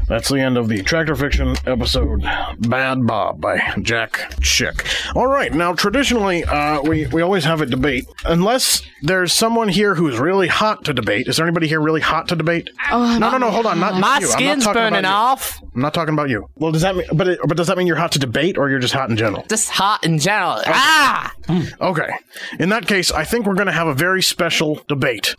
That's the end of the Tractor Fiction episode, Bad Bob by Jack Chick. All right, now traditionally, we always have a debate. Unless there's someone here who's really hot to debate. Is there anybody here really hot to debate? Oh, no, hold on. Not my you. Skin's I'm not burning off. I'm not talking about you. Well, does that mean, but does that mean you're hot to debate, or you're just hot in general? Just hot in general. Okay. Ah! Okay. In that case, I think we're going to have a very special debate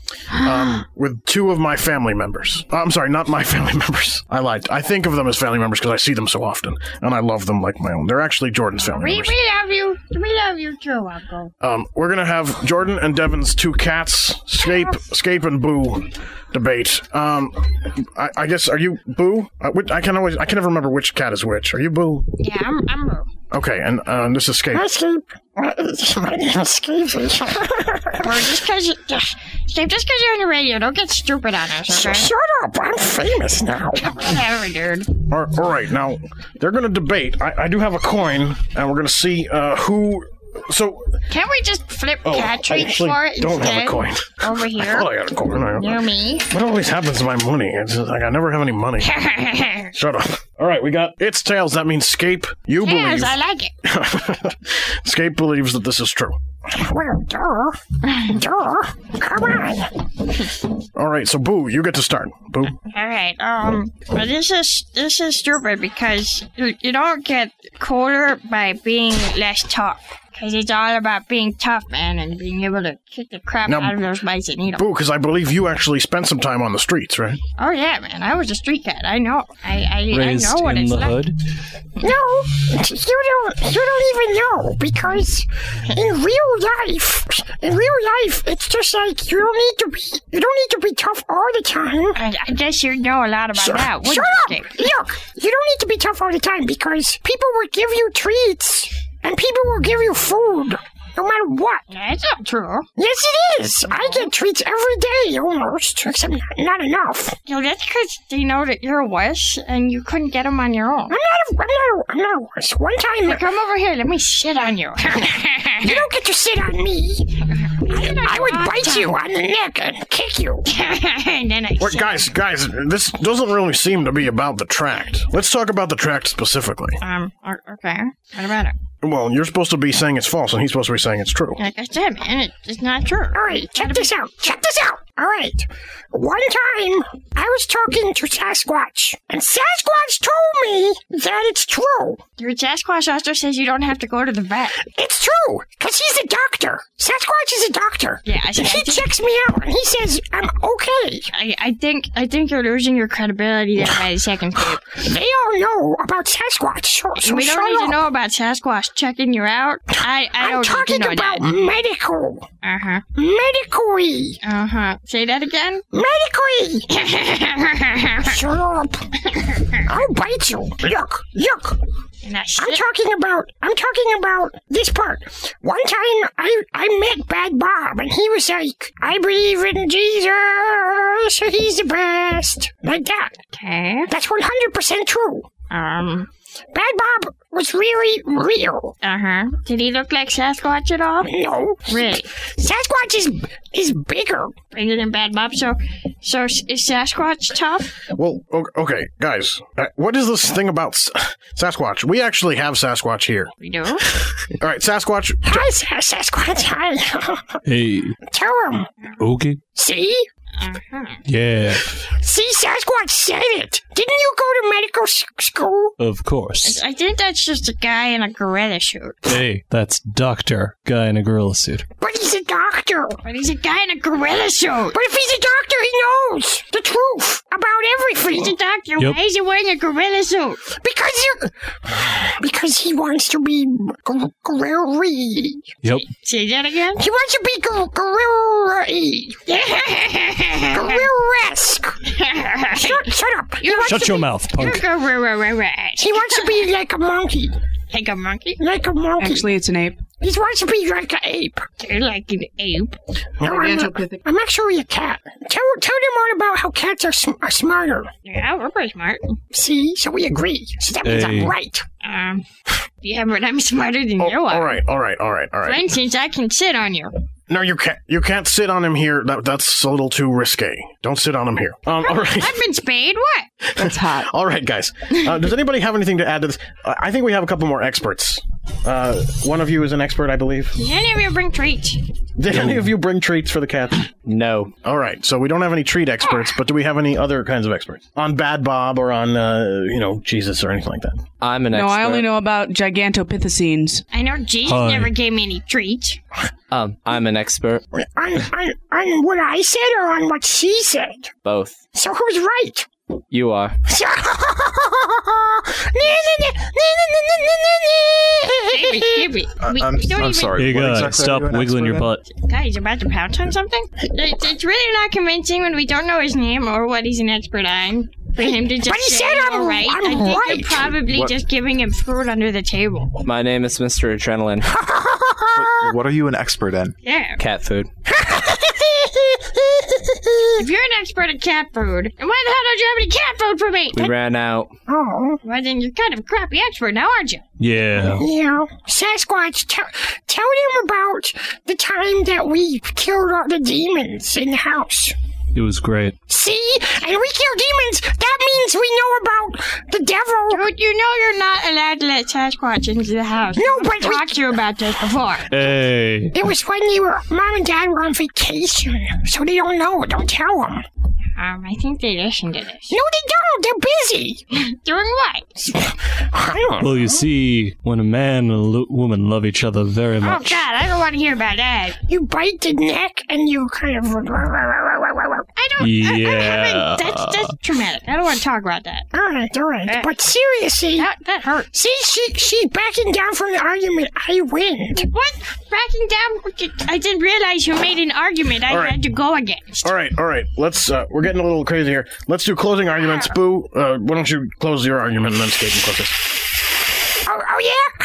with two of my family members. I'm sorry, not my family members. I lied. I think of them as family members because I see them so often, and I love them like my own. They're actually Jordan's family members. We love you. We love you too, Uncle. We're going to have Jordan and Devin's two cats, Scape and Boo, debate. I guess, are you Boo? I can never remember which cat is which. Are you Boo? Yeah, I'm Boo. Okay, and this is Scape. Hi, Scape. My name is Scape. Just because you're on the radio, don't get stupid on us. Okay? Shut up! I'm famous now. Whatever, dude. All right, now they're gonna debate. I do have a coin, and we're gonna see who. So can we just flip Patrick for it? Don't have a coin over here. I thought I had a coin. You know me. What always happens to my money? It's just, like I never have any money. Shut up. All right, we got it's tails. That means Scape. You tails, believe. I like it. Scape believes that this is true. Well, duh. Come on. All right, so Boo, you get to start. Boo. All right. Well, this is stupid because you don't get cooler by being less tough. Because it's all about being tough, man, and being able to kick the crap out of those mice that need them. Boo, because I believe you actually spent some time on the streets, right? Oh, yeah, man. I was a street cat. I know. I know what it's like. Raised in the hood? No, you don't even know, because in real life, it's just like you don't need to be tough all the time. I guess you know a lot about that. What shut up! Look, you don't need to be tough all the time, because people will give you treats. And people will give you food, no matter what. That's not true. Yes, it is. I get treats every day, almost, except not enough. No, that's because they know that you're a wuss, and you couldn't get them on your own. I'm not a wuss. One time... Hey, come over here. Let me shit on you. You don't get to sit on me. I would bite you on the neck and kick you. And then wait, guys, this doesn't really seem to be about the tract. Let's talk about the tract specifically. Okay. What about it? Well, you're supposed to be saying it's false, and he's supposed to be saying it's true. Like I said, man, it's not true. All right, check this out. All right. One time, I was talking to Sasquatch, and Sasquatch told me that it's true. Your Sasquatch also says you don't have to go to the vet. It's true, because he's a doctor. Sasquatch is a doctor. Yeah, I see. He checks me out, and he says I'm okay. I think you're losing your credibility there by the second tape. They all know about Sasquatch. So we don't need to know about Sasquatch checking you out. I'm talking about medical. Uh-huh. Medical-y. Uh-huh. Say that again? Medical-y. Shut up. I'll bite you. Look. I'm talking about this part. One time I met Bad Bob, and he was like, I believe in Jesus, so he's the best. Like that. Okay. That's 100% true. Bad Bob was really real. Uh-huh. Did he look like Sasquatch at all? No. Really? Sasquatch is bigger. Bigger than Bad Bob, so is Sasquatch tough? Well, okay, guys, what is this thing about Sasquatch? We actually have Sasquatch here. We do? All right, Sasquatch. Hi, Sasquatch. Hi. Hey. Tell him. Okay. See? Uh-huh. Yeah. See, Sasquatch said it. Didn't you go to medical school? Of course. I think that's just a guy in a gorilla suit. Hey, that's Dr. Guy in a Gorilla Suit. But he's a doctor. But he's a guy in a gorilla suit. But if he's a doctor, he knows the truth about everything. He's a doctor. Yep. Why is he wearing a gorilla suit? Because he wants to be gorilla-y. Yep. Say that again? He wants to be gorilla-y. Yeah. Gorilla-esque. Shut up. Shut your mouth, punk. He wants to be like a monkey. Like a monkey? Like a monkey. Actually, it's an ape. He wants to be like an ape. They're like an ape. No, I'm actually a cat. Tell them all about how cats are smarter. Yeah, we're pretty smart. See? So we agree. So that means I'm right. Yeah, but I'm smarter than you are. All right. For instance, I can sit on you. No, you can't. You can't sit on him here. That's a little too risque. Don't sit on him here. All right. I've been spayed. What? That's hot. All right, guys. Does anybody have anything to add to this? I think we have a couple more experts. One of you is an expert, I believe. Did any of you bring treats? Did any of you bring treats for the cats? No. All right. So we don't have any treat experts, but do we have any other kinds of experts on Bad Bob or on Jesus or anything like that? I'm an expert. No, I only know about gigantopithecines. I know Jesus never gave me any treats. I'm an expert. On what I said or on what she said? Both. So who's right? You are. I'm sorry. You gotta stop wiggling your butt. Guys, you're about to pounce on something? It's really not convincing when we don't know his name or what he's an expert on. For him to just say, I think right. You're probably just giving him food under the table. My name is Mr. Adrenaline. What are you an expert in? Yeah. Cat food. If you're an expert at cat food, then why the hell don't you have any cat food for me? We ran out. Oh. Well, then you're kind of a crappy expert now, aren't you? Yeah. Yeah. Sasquatch, tell him about the time that we killed all the demons in the house. It was great. See? And we kill demons. That means we know about the devil. But you know you're not allowed to let Sasquatch into the house. No, but we talked to you about this before. Hey. It was when Mom and Dad were on vacation, so they don't know. Don't tell them. I think they listen to this. No, they don't. They're busy. Doing what? I don't know. Well, you see, when a man and a woman love each other very much. Oh, God, I don't want to hear about that. You bite the neck and you kind of... I don't... Yeah. That's traumatic. I don't want to talk about that. All right. But seriously... That hurts. See, she's backing down from the argument. I win. What? Backing down? I didn't realize you made an argument I had to go against. All right. Let's... we're getting a little crazy here. Let's do closing arguments. Boo, why don't you close your argument and then Scape and close it. Oh, yeah?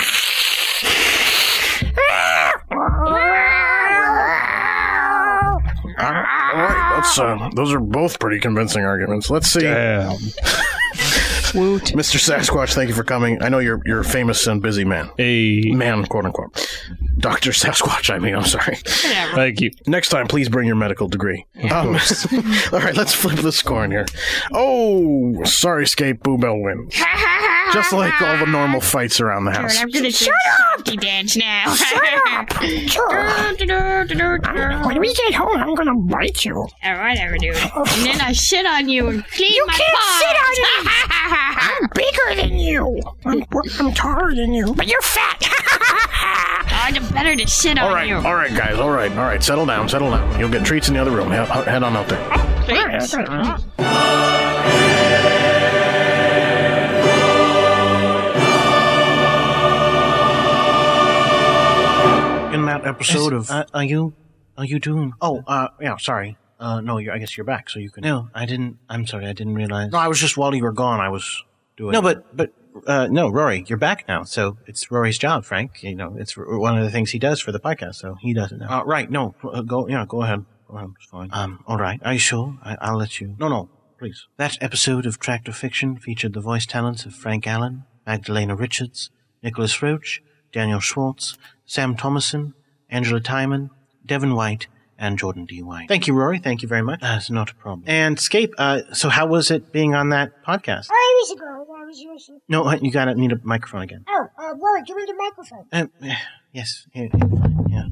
All right, that's, those are both pretty convincing arguments. Let's see. Damn. Woot. Mr. Sasquatch, thank you for coming. I know you're a famous and busy man. Hey. Man, quote unquote. Dr. Sasquatch, I mean, I'm sorry. Whatever. Thank you. Next time, please bring your medical degree. Yeah, all right, let's flip the coin here. Oh, sorry, Scape, Boo Bell win. Just like all the normal fights around the house. Dude, I'm gonna shut up! Dance now. Shut up! When we get home, I'm gonna bite you. All right, I do. And then I sit on you and clean you my paws. You can't sit on me. I'm bigger than you. I'm taller than you, but you're fat. I'm better to sit on you. All right, guys. All right. Settle down. You'll get treats in the other room. Head on out there. Oh, thanks. In that episode of... Are you doing... Oh, yeah, sorry. No, I guess you're back, so you can... No, I didn't... I'm sorry, I didn't realize... No, I was just... While you were gone, I was doing... No, but Rory, you're back now, so it's Rory's job, Frank. You know, it's one of the things he does for the podcast, so he doesn't know. Right, no, go ahead. It's fine. All right. Are you sure? I'll let you... No, please. That episode of Tractor Fiction featured the voice talents of Frank Allen, Magdalena Richards, Nicholas Roach, Daniel Schwartz, Sam Thomason, Angela Tyman, Devin White, and Jordan D. White. Thank you, Rory. Thank you very much. That's not a problem. And Scape, so how was it being on that podcast? I was ago. I was yours. No, you gotta need a microphone again. Oh, Rory, do you need a microphone? Yes. Fine, yeah.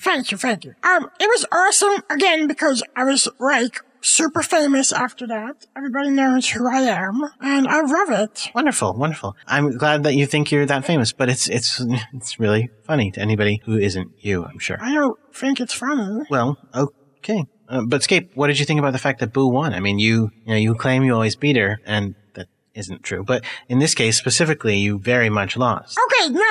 Thank you. It was awesome, again, because I was, like, super famous after that. Everybody knows who I am, and I love it. Wonderful. I'm glad that you think you're that famous, but it's really funny to anybody who isn't you, I'm sure. I don't think it's funny. Well, okay. But Scape, what did you think about the fact that Boo won? I mean, you claim you always beat her, and that isn't true. But in this case, specifically, you very much lost. Okay, no.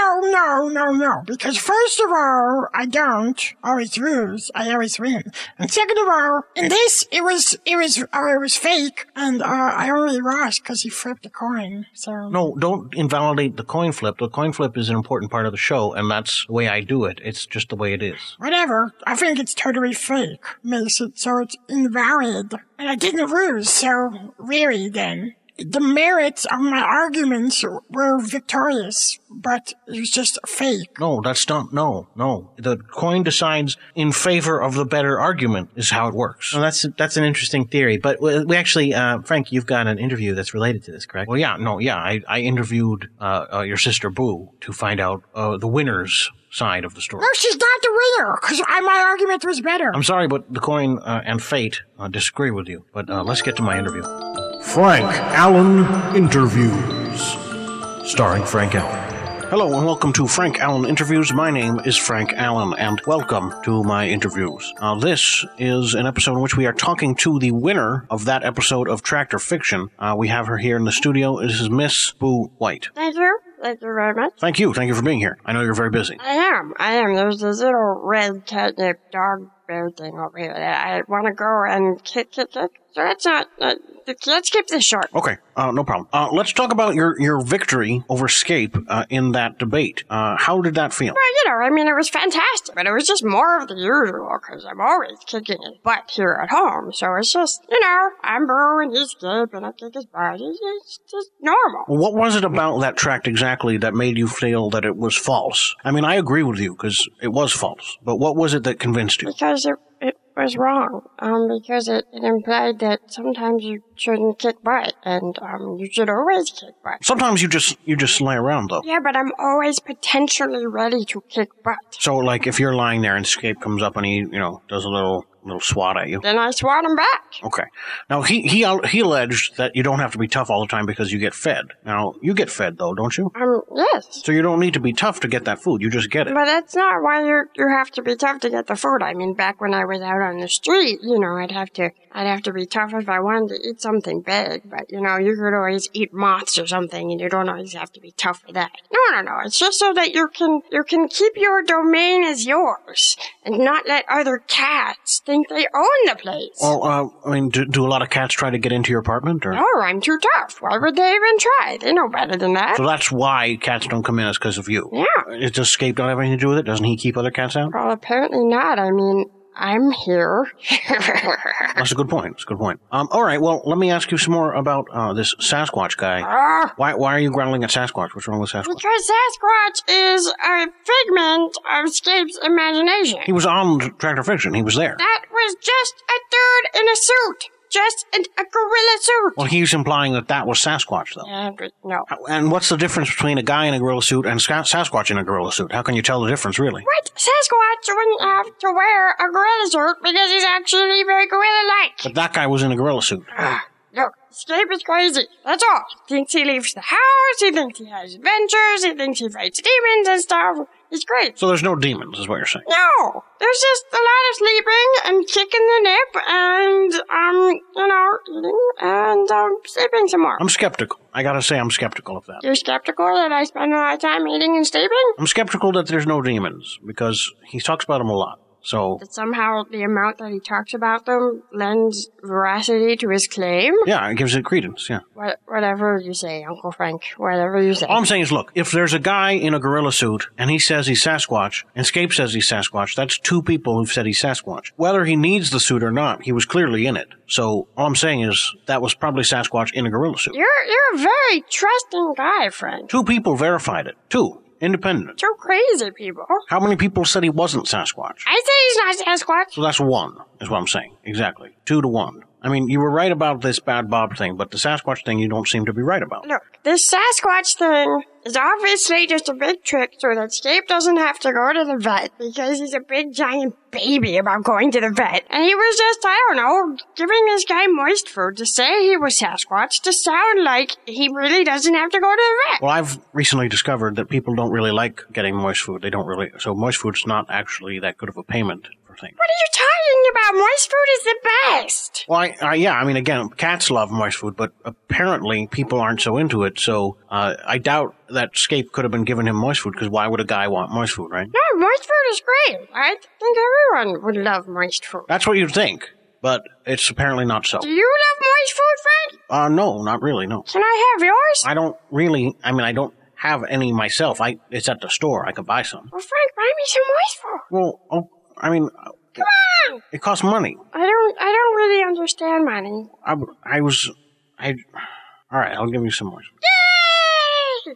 Because first of all, I don't always lose. I always win. And second of all, in this, it was fake. And, I already lost because he flipped a coin, so. No, don't invalidate the coin flip. The coin flip is an important part of the show, and that's the way I do it. It's just the way it is. Whatever. I think it's totally fake. Makes it so it's invalid. And I didn't lose, so really then. The merits of my arguments were victorious, but it was just fake. No, that's not... No. The coin decides in favor of the better argument is how it works. Well, that's an interesting theory, but we actually... Frank, you've got an interview that's related to this, correct? Well, yeah. I interviewed your sister, Boo, to find out the winner's side of the story. No, she's not the winner, because my argument was better. I'm sorry, but the coin and fate disagree with you, but let's get to my interview. Frank Allen Interviews, starring Frank Allen. Hello and welcome to Frank Allen Interviews. My name is Frank Allen and welcome to my interviews. This is an episode in which we are talking to the winner of that episode of Tractor Fiction. We have her here in the studio. This is Miss Boo White. Thank you. Thank you very much. Thank you. Thank you for being here. I know you're very busy. I am. There's this little red catnip dog bear thing over here that I want to go and kick. So that's not... let's keep this short. Okay, no problem. Let's talk about your victory over Scape in that debate. How did that feel? Well, it was fantastic, but it was just more of the usual because I'm always kicking his butt here at home. So it's just, I'm Boo and he's Scape and I kick his butt. It's just normal. Well, what was it about that tract exactly that made you feel that it was false? I mean, I agree with you because it was false, but what was it that convinced you? Because it was wrong, because it implied that sometimes you shouldn't kick butt, and you should always kick butt. Sometimes you just lie around, though. Yeah, but I'm always potentially ready to kick butt. So, like, if you're lying there and Scape comes up and he, does a little swat at you. Then I swat him back. Okay. Now, he alleged that you don't have to be tough all the time because you get fed. Now, you get fed, though, don't you? Yes. So you don't need to be tough to get that food. You just get it. But that's not why you have to be tough to get the food. I mean, back when I was out on the street, I'd have to be tough if I wanted to eat something big. But, you could always eat moths or something, and you don't always have to be tough for that. No. It's just so that you can keep your domain as yours and not let other cats think they own the place. Well, do a lot of cats try to get into your apartment? Or? No, I'm too tough. Why would they even try? They know better than that. So that's why cats don't come in is because of you? Yeah. Does Scape not have anything to do with it? Doesn't he keep other cats out? Well, apparently not. I'm here. That's a good point. That's a good point. All right. Well, let me ask you some more about this Sasquatch guy. Why are you growling at Sasquatch? What's wrong with Sasquatch? Because Sasquatch is a figment of Scape's imagination. He was on Tractor Fiction. He was there. That was just a dude in a suit. Just a gorilla suit. Well, he's implying that that was Sasquatch, though. No. And what's the difference between a guy in a gorilla suit and Sasquatch in a gorilla suit? How can you tell the difference, really? What? Sasquatch wouldn't have to wear a gorilla suit because he's actually very gorilla-like. But that guy was in a gorilla suit. Look, Scape is crazy. That's all. He thinks he leaves the house. He thinks he has adventures. He thinks he fights demons and stuff. It's great. So there's no demons, is what you're saying? No. There's just a lot of sleeping and kicking the nip and, eating and, sleeping some more. I'm skeptical. I gotta say I'm skeptical of that. You're skeptical that I spend a lot of time eating and sleeping? I'm skeptical that there's no demons because he talks about them a lot. So that somehow the amount that he talks about them lends veracity to his claim? Yeah, it gives it credence, yeah. Whatever you say, Uncle Frank, whatever you say. All I'm saying is, look, if there's a guy in a gorilla suit and he says he's Sasquatch and Scape says he's Sasquatch, that's two people who've said he's Sasquatch. Whether he needs the suit or not, he was clearly in it. So all I'm saying is that was probably Sasquatch in a gorilla suit. You're a very trusting guy, Frank. Two people verified it. Two. Independent. Two crazy people. How many people said he wasn't Sasquatch? I said he's not Sasquatch. So that's one, is what I'm saying. Exactly. 2 to 1. I mean, you were right about this Bad Bob thing, but the Sasquatch thing you don't seem to be right about. Look, this Sasquatch thing is obviously just a big trick so that Scape doesn't have to go to the vet because he's a big giant baby about going to the vet. And he was just, giving this guy moist food to say he was Sasquatch to sound like he really doesn't have to go to the vet. Well, I've recently discovered that people don't really like getting moist food. They don't really, so moist food's not actually that good of a payment. Thing. What are you talking about? Moist food is the best. Well, again, cats love moist food, but apparently people aren't so into it, so I doubt that Scape could have been giving him moist food, because why would a guy want moist food, right? No, moist food is great. I think everyone would love moist food. That's what you'd think, but it's apparently not so. Do you love moist food, Frank? No, not really, no. Can I have yours? I don't have any myself. It's at the store. I could buy some. Well, Frank, buy me some moist food. Well, okay. Come on! It costs money. I don't really understand money. All right, I'll give you some more. Yay!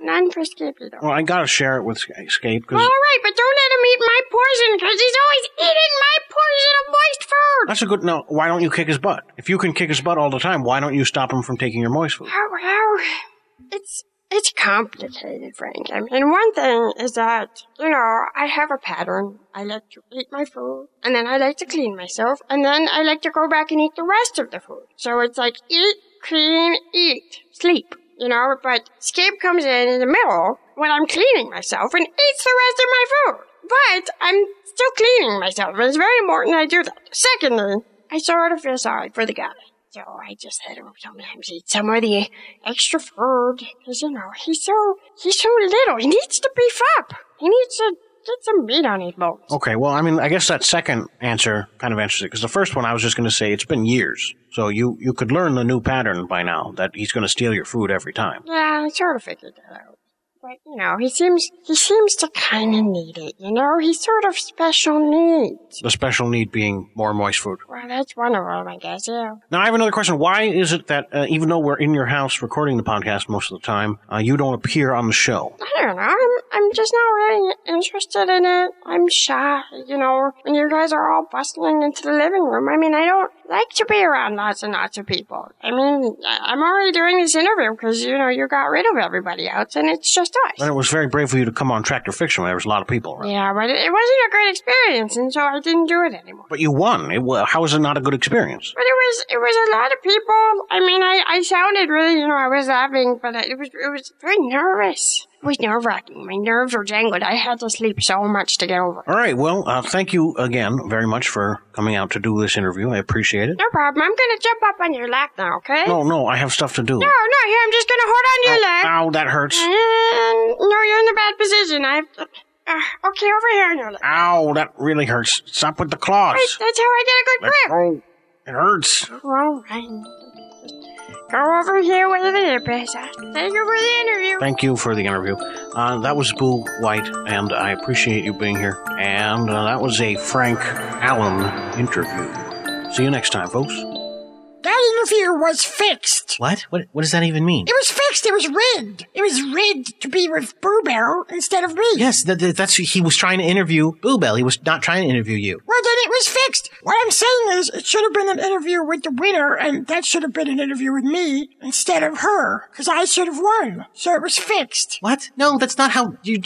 None for Scape, though. Well, I gotta share it with Scape. All right, but don't let him eat my poison, because he's always eating my poison of moist food! No, why don't you kick his butt? If you can kick his butt all the time, why don't you stop him from taking your moist food? It's complicated, Frank. I mean, one thing is that, I have a pattern. I like to eat my food, and then I like to clean myself, and then I like to go back and eat the rest of the food. So it's like eat, clean, eat, sleep, But Scape comes in the middle when I'm cleaning myself and eats the rest of my food. But I'm still cleaning myself, and it's very important I do that. Secondly, I sort of feel sorry for the guy. So I just let him sometimes eat some of the extra food, because, he's so little. He needs to beef up. He needs to get some meat on his bones. Okay, well, I guess that second answer kind of answers it, because the first one I was just going to say it's been years. So you could learn the new pattern by now, that he's going to steal your food every time. Yeah, I sort of figured that out. But, he seems to kind of need it, He's sort of special needs. The special need being more moist food. Well, that's one of them, I guess, yeah. Now, I have another question. Why is it that, even though we're in your house recording the podcast most of the time, you don't appear on the show? I don't know. I'm just not really interested in it. I'm shy, when you guys are all bustling into the living room. I don't like to be around lots and lots of people. I'm already doing this interview because, you got rid of everybody else, and it's just but it was very brave for you to come on Tractor Fiction when there was a lot of people, right? Yeah, but it wasn't a great experience, and so I didn't do it anymore. But you won. How is it not a good experience? But it was a lot of people. I sounded really, I was laughing, but it was very nervous. It was nerve-wracking. My nerves were jangled. I had to sleep so much to get over it. All right, well, thank you again very much for coming out to do this interview. I appreciate it. No problem. I'm going to jump up on your lap now, okay? No, I have stuff to do. No, here, I'm just going to hold on to your lap. Ow, that hurts. No, you're in a bad position. I have to... okay, over here on your lap. Ow, that really hurts. Stop with the claws. That's how I get a good grip. Oh, it hurts. All right. Go over here with the therapist. Thank you for the interview. Thank you for the interview. That was Boo White, and I appreciate you being here. And that was a Frank Allen interview. See you next time, folks. That interview was fixed. What? What does that even mean? It was fixed. It was rigged. It was rigged to be with Boobell instead of me. Yes, that's he was trying to interview Boobell. He was not trying to interview you. Well, then it was fixed. What I'm saying is it should have been an interview with the winner, and that should have been an interview with me instead of her, because I should have won. So it was fixed. What? No, that's not how you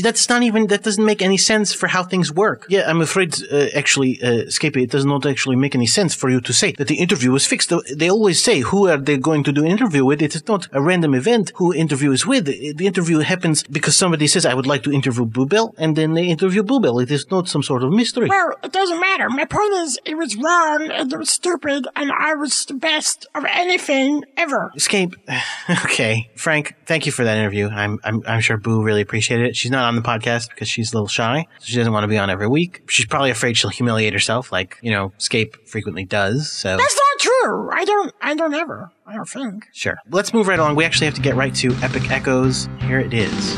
that's not even – that doesn't make any sense for how things work. Yeah, I'm afraid actually, Scapey, it does not actually make any sense for you to say that the interview was fixed. They always say who are they going to do an interview with. It is not a random event who interview is with. The interview happens because somebody says, I would like to interview Boobell, and then they interview Boobell. It is not some sort of mystery. Well, it doesn't matter. My point is, it was wrong, and it was stupid, and I was the best of anything ever. Escape. Okay. Frank, thank you for that interview. I'm sure Boo really appreciated it. She's not on the podcast because she's a little shy. So she doesn't want to be on every week. She's probably afraid she'll humiliate herself, like, you know, Escape frequently does, so. That's not true! I don't ever. I don't think. Sure. Let's move right along. We actually have to get right to Epic Echoes. Here it is.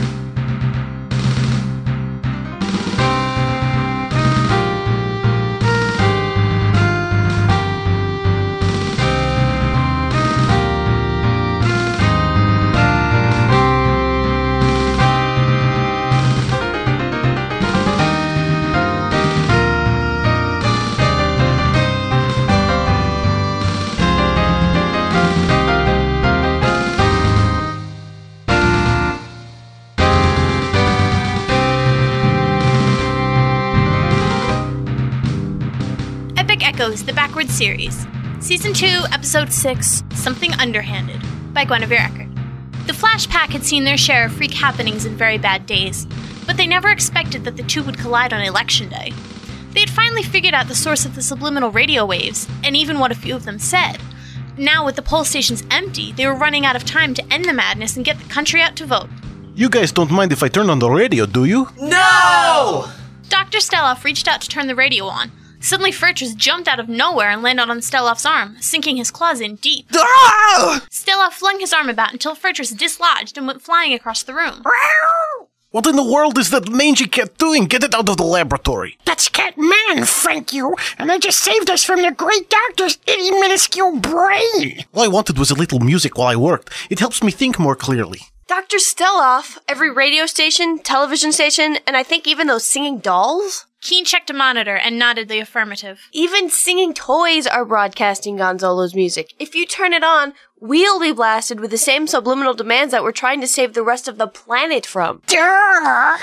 The Backward Series, Season 2, Episode 6, Something Underhanded, by Guinevere Eckert. The Flash Pack had seen their share of freak happenings in very bad days, but they never expected that the two would collide on Election Day. They had finally figured out the source of the subliminal radio waves, and even what a few of them said. Now, with the poll stations empty, they were running out of time to end the madness and get the country out to vote. You guys don't mind if I turn on the radio, do you? No! Dr. Steloff reached out to turn the radio on. Suddenly, Fertress jumped out of nowhere and landed on Steloff's arm, sinking his claws in deep. Steloff flung his arm about until Fertress dislodged and went flying across the room. What in the world is that mangy cat doing? Get it out of the laboratory. That's Cat Man, thank you. And they just saved us from the great doctor's itty minuscule brain. All I wanted was a little music while I worked. It helps me think more clearly. Dr. Steloff, every radio station, television station, and I think even those singing dolls? Keen checked a monitor and nodded the affirmative. Even singing toys are broadcasting Gonzolo's music. If you turn it on, we'll be blasted with the same subliminal demands that we're trying to save the rest of the planet from. Duh!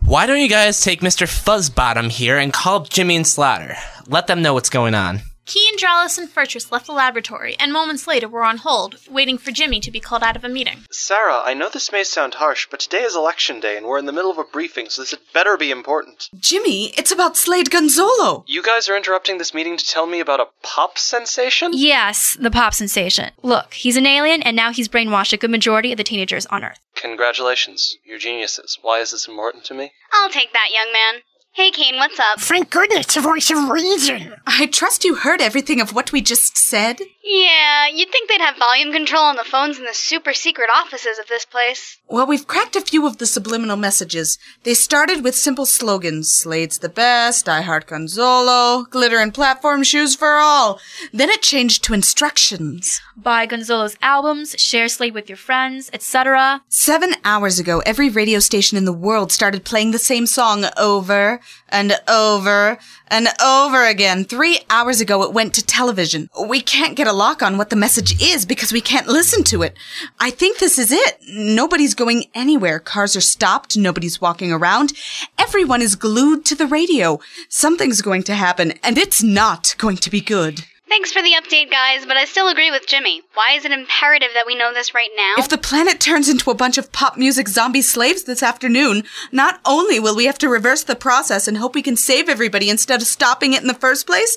Why don't you guys take Mr. Fuzzbottom here and call up Jimmy and Slaughter? Let them know what's going on. Keen, Dralis, and Fertress left the laboratory, and moments later were on hold, waiting for Jimmy to be called out of a meeting. Sarah, I know this may sound harsh, but today is election day, and we're in the middle of a briefing, so this had better be important. Jimmy, it's about Slade Gonzolo! You guys are interrupting this meeting to tell me about a pop sensation? Yes, the pop sensation. Look, he's an alien, and now he's brainwashed a good majority of the teenagers on Earth. Congratulations, you're geniuses. Why is this important to me? I'll take that, young man. Hey, Kane, what's up? Thank goodness, the voice of reason. I trust you heard everything of what we just said. Yeah, you'd think they'd have volume control on the phones in the super-secret offices of this place. Well, we've cracked a few of the subliminal messages. They started with simple slogans. Slade's the best, I heart Gonzolo, glitter and platform shoes for all. Then it changed to instructions. Buy Gonzolo's albums, share Slade with your friends, etc. 7 hours ago, every radio station in the world started playing the same song over and over and over again. 3 hours ago, it went to television. We can't get a lock on what the message is because we can't listen to it. I think this is it. Nobody's going anywhere. Cars are stopped. Nobody's walking around. Everyone is glued to the radio. Something's going to happen, and it's not going to be good. Thanks for the update, guys, but I still agree with Jimmy. Why is it imperative that we know this right now? If the planet turns into a bunch of pop music zombie slaves this afternoon, not only will we have to reverse the process and hope we can save everybody instead of stopping it in the first place,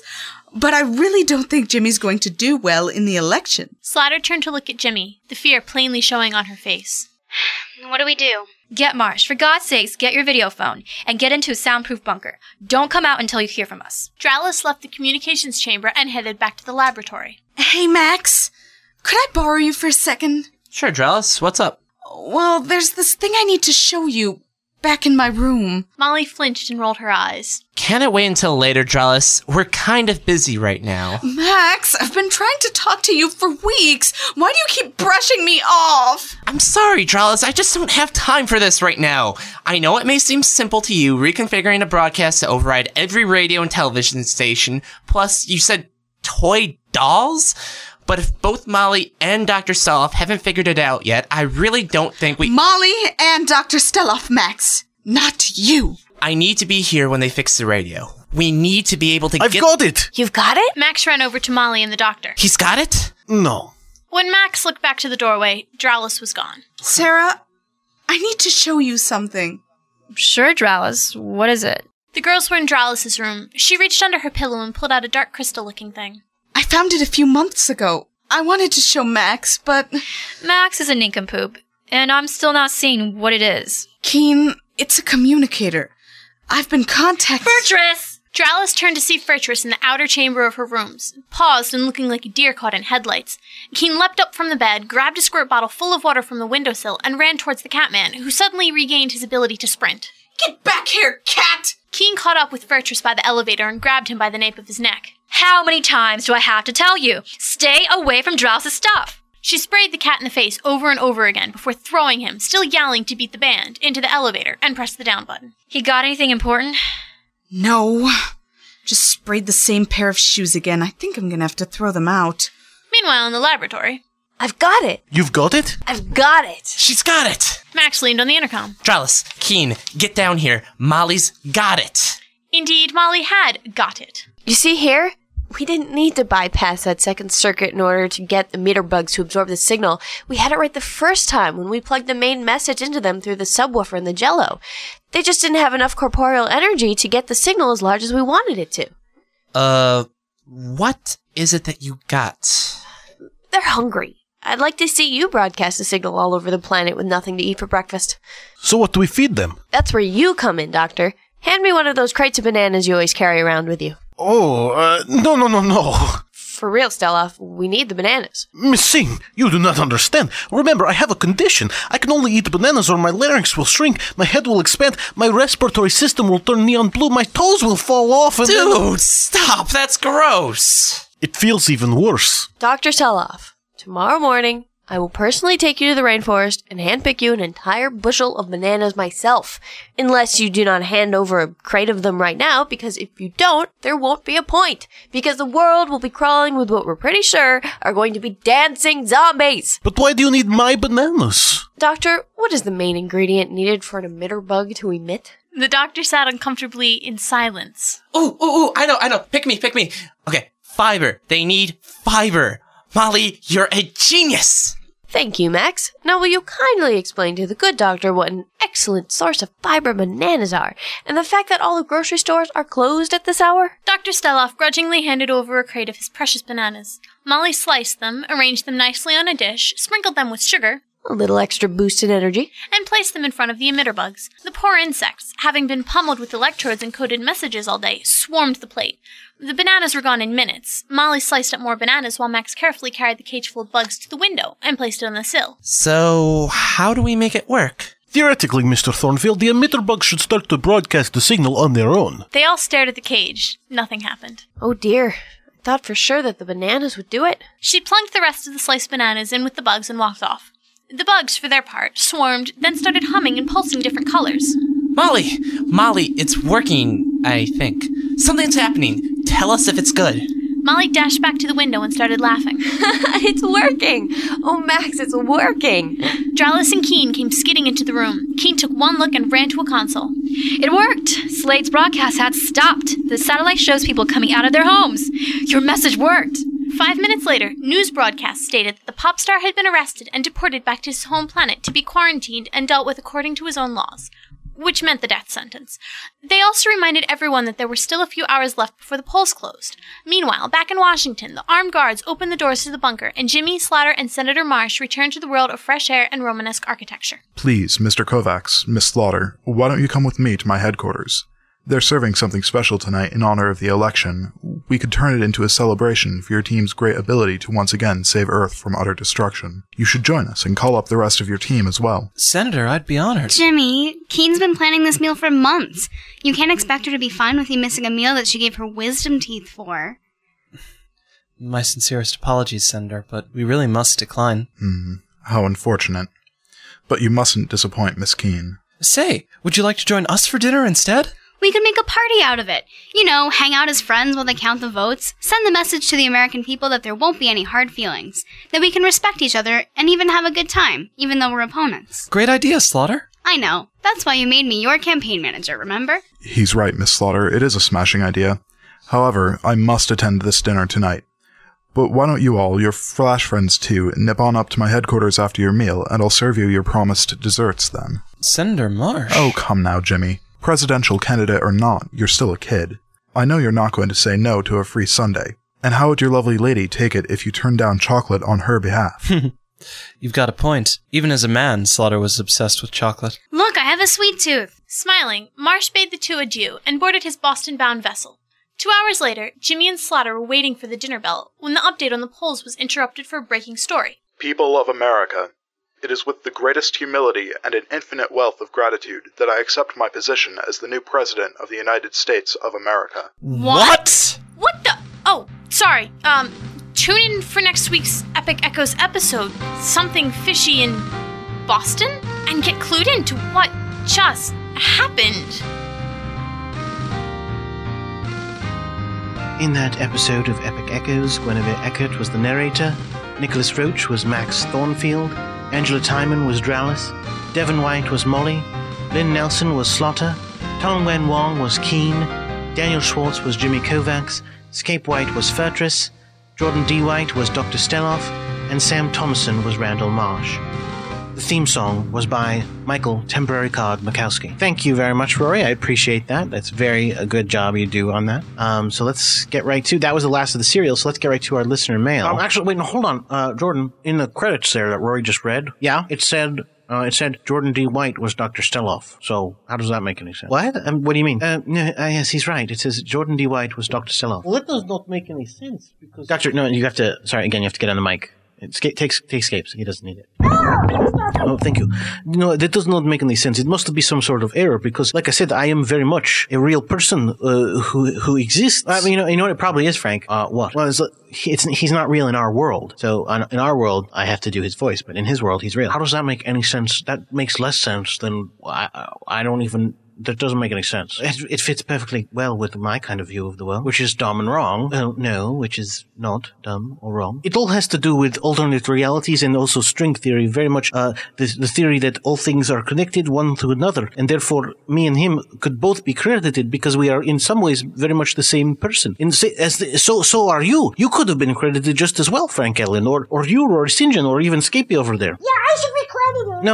but I really don't think Jimmy's going to do well in the election. Slaughter turned to look at Jimmy, the fear plainly showing on her face. What do we do? Get Marsh. For God's sakes, get your video phone and get into a soundproof bunker. Don't come out until you hear from us. Dralis left the communications chamber and headed back to the laboratory. Hey, Max. Could I borrow you for a second? Sure, Dralis. What's up? Well, there's this thing I need to show you back in my room. Molly flinched and rolled her eyes. Can it wait until later, Dralis? We're kind of busy right now. Max, I've been trying to talk to you for weeks. Why do you keep brushing me off? I'm sorry, Dralis. I just don't have time for this right now. I know it may seem simple to you, reconfiguring a broadcast to override every radio and television station. Plus, you said toy dolls? But if both Molly and Dr. Steloff haven't figured it out yet, I really don't think we— Molly and Dr. Steloff, Max. Not you. I need to be here when they fix the radio. We need to be able to I've got it! You've got it? Max ran over to Molly and the doctor. He's got it? No. When Max looked back to the doorway, Dralis was gone. Sarah, I need to show you something. Sure, Dralis. What is it? The girls were in Dralis' room. She reached under her pillow and pulled out a dark crystal-looking thing. I found it a few months ago. I wanted to show Max, but... Max is a nincompoop, and I'm still not seeing what it is. Keen, it's a communicator. I've been contacted... Fertress! Dralis turned to see Fertress in the outer chamber of her rooms, paused and looking like a deer caught in headlights. Keen leapt up from the bed, grabbed a squirt bottle full of water from the windowsill, and ran towards the Catman, who suddenly regained his ability to sprint. Get back here, cat! Keen caught up with Fertress by the elevator and grabbed him by the nape of his neck. How many times do I have to tell you? Stay away from Dralis' stuff! She sprayed the cat in the face over and over again before throwing him, still yelling to beat the band, into the elevator and pressed the down button. He got anything important? No. Just sprayed the same pair of shoes again. I think I'm gonna have to throw them out. Meanwhile, in the laboratory... I've got it! You've got it? I've got it! She's got it! Max leaned on the intercom. Dralis, Keen, get down here. Molly's got it! Indeed, Molly had got it. You see here? We didn't need to bypass that second circuit in order to get the meter bugs to absorb the signal. We had it right the first time when we plugged the main message into them through the subwoofer and the jello. They just didn't have enough corporeal energy to get the signal as large as we wanted it to. What is it that you got? They're hungry. I'd like to see you broadcast a signal all over the planet with nothing to eat for breakfast. So what do we feed them? That's where you come in, Doctor. Hand me one of those crates of bananas you always carry around with you. No. For real, Steloff, we need the bananas. Miss Singh, you do not understand. Remember, I have a condition. I can only eat bananas or my larynx will shrink, my head will expand, my respiratory system will turn neon blue, my toes will fall off, and— Dude, stop! That's gross! It feels even worse. Dr. Steloff, tomorrow morning, I will personally take you to the rainforest and handpick you an entire bushel of bananas myself. Unless you do not hand over a crate of them right now, because if you don't, there won't be a point. Because the world will be crawling with what we're pretty sure are going to be dancing zombies. But why do you need my bananas? Doctor, what is the main ingredient needed for an emitter bug to emit? The doctor sat uncomfortably in silence. Ooh, I know. Pick me. Okay, fiber. They need fiber. Molly, you're a genius! Thank you, Max. Now will you kindly explain to the good doctor what an excellent source of fiber bananas are, and the fact that all the grocery stores are closed at this hour? Dr. Steloff grudgingly handed over a crate of his precious bananas. Molly sliced them, arranged them nicely on a dish, sprinkled them with sugar, a little extra boost in energy, and placed them in front of the emitter bugs. The poor insects, having been pummeled with electrodes and coded messages all day, swarmed the plate. The bananas were gone in minutes. Molly sliced up more bananas while Max carefully carried the cage full of bugs to the window and placed it on the sill. So, how do we make it work? Theoretically, Mr. Thornfield, the emitter bugs should start to broadcast the signal on their own. They all stared at the cage. Nothing happened. Oh dear. I thought for sure that the bananas would do it. She plunked the rest of the sliced bananas in with the bugs and walked off. The bugs, for their part, swarmed, then started humming and pulsing different colors. Molly, it's working, I think. Something's happening. Tell us if it's good. Molly dashed back to the window and started laughing. It's working! Oh, Max, it's working! Dralis and Keen came skidding into the room. Keen took one look and ran to a console. It worked! Slade's broadcast had stopped. The satellite shows people coming out of their homes. Your message worked! 5 minutes later, news broadcasts stated that the pop star had been arrested and deported back to his home planet to be quarantined and dealt with according to his own laws, which meant the death sentence. They also reminded everyone that there were still a few hours left before the polls closed. Meanwhile, back in Washington, the armed guards opened the doors to the bunker, and Jimmy, Slaughter, and Senator Marsh returned to the world of fresh air and Romanesque architecture. Please, Mr. Kovacs, Miss Slaughter, why don't you come with me to my headquarters? They're serving something special tonight in honor of the election. We could turn it into a celebration for your team's great ability to once again save Earth from utter destruction. You should join us and call up the rest of your team as well. Senator, I'd be honored. Jimmy, Keen's been planning this meal for months. You can't expect her to be fine with you missing a meal that she gave her wisdom teeth for. My sincerest apologies, Senator, but we really must decline. How unfortunate. But you mustn't disappoint Miss Keen. Say, would you like to join us for dinner instead? We could make a party out of it. You know, hang out as friends while they count the votes, send the message to the American people that there won't be any hard feelings, that we can respect each other and even have a good time, even though we're opponents. Great idea, Slaughter. I know. That's why you made me your campaign manager, remember? He's right, Miss Slaughter. It is a smashing idea. However, I must attend this dinner tonight. But why don't you all, your Flash friends too, nip on up to my headquarters after your meal, and I'll serve you your promised desserts then. Senator Marsh. Oh, come now, Jimmy. Presidential candidate or not, you're still a kid. I know you're not going to say no to a free sundae. And how would your lovely lady take it if you turned down chocolate on her behalf? You've got a point. Even as a man, Slaughter was obsessed with chocolate. Look, I have a sweet tooth. Smiling, Marsh bade the two adieu and boarded his Boston-bound vessel. 2 hours later, Jimmy and Slaughter were waiting for the dinner bell when the update on the polls was interrupted for a breaking story. People of America, it is with the greatest humility and an infinite wealth of gratitude that I accept my position as the new President of the United States of America. What? What the? Oh, sorry. Tune in for next week's Epic Echoes episode, Something Fishy in Boston, and get clued in to what just happened. In that episode of Epic Echoes, Guinevere Eckert was the narrator, Nicholas Roach was Max Thornfield, Angela Tyman was Dralis, Devon White was Molly, Lynn Nelson was Slaughter, Tongwen Wong was Keen, Daniel Schwartz was Jimmy Kovacs, Scape White was Fertress, Jordan D. White was Dr. Steloff, and Sam Thomason was Randall Marsh. The theme song was by Michael Temporary Card Murkowski. Thank you very much, Rory. I appreciate that. That's a good job you do on that. So let's get right to... That was the last of the serial, so let's get right to our listener mail. Actually, wait, no, hold on. Jordan, in the credits there that Rory just read, yeah, it said Jordan D. White was Dr. Steloff. So how does that make any sense? What? What do you mean? Yes, he's right. It says Jordan D. White was Dr. Steloff. Well, that does not make any sense because... No, you have to... Sorry, again, you have to get on the mic. Take Scapes. He doesn't need it. Oh, thank you. No, that does not make any sense. It must be some sort of error because, like I said, I am very much a real person who exists. I mean, you know what it probably is, Frank? What? Well, he's not real in our world. So in our world, I have to do his voice, but in his world, he's real. How does that make any sense? That makes less sense than I don't even... That doesn't make any sense. It fits perfectly well with my kind of view of the world, which is dumb and wrong. No, which is not dumb or wrong. It all has to do with alternate realities and also string theory, very much the theory that all things are connected one to another, and therefore me and him could both be credited because we are in some ways very much the same person. So are you. You could have been credited just as well, Frank Allen, or you, Rory Sinjin, or even Scapey over there. Yeah, I should be credited.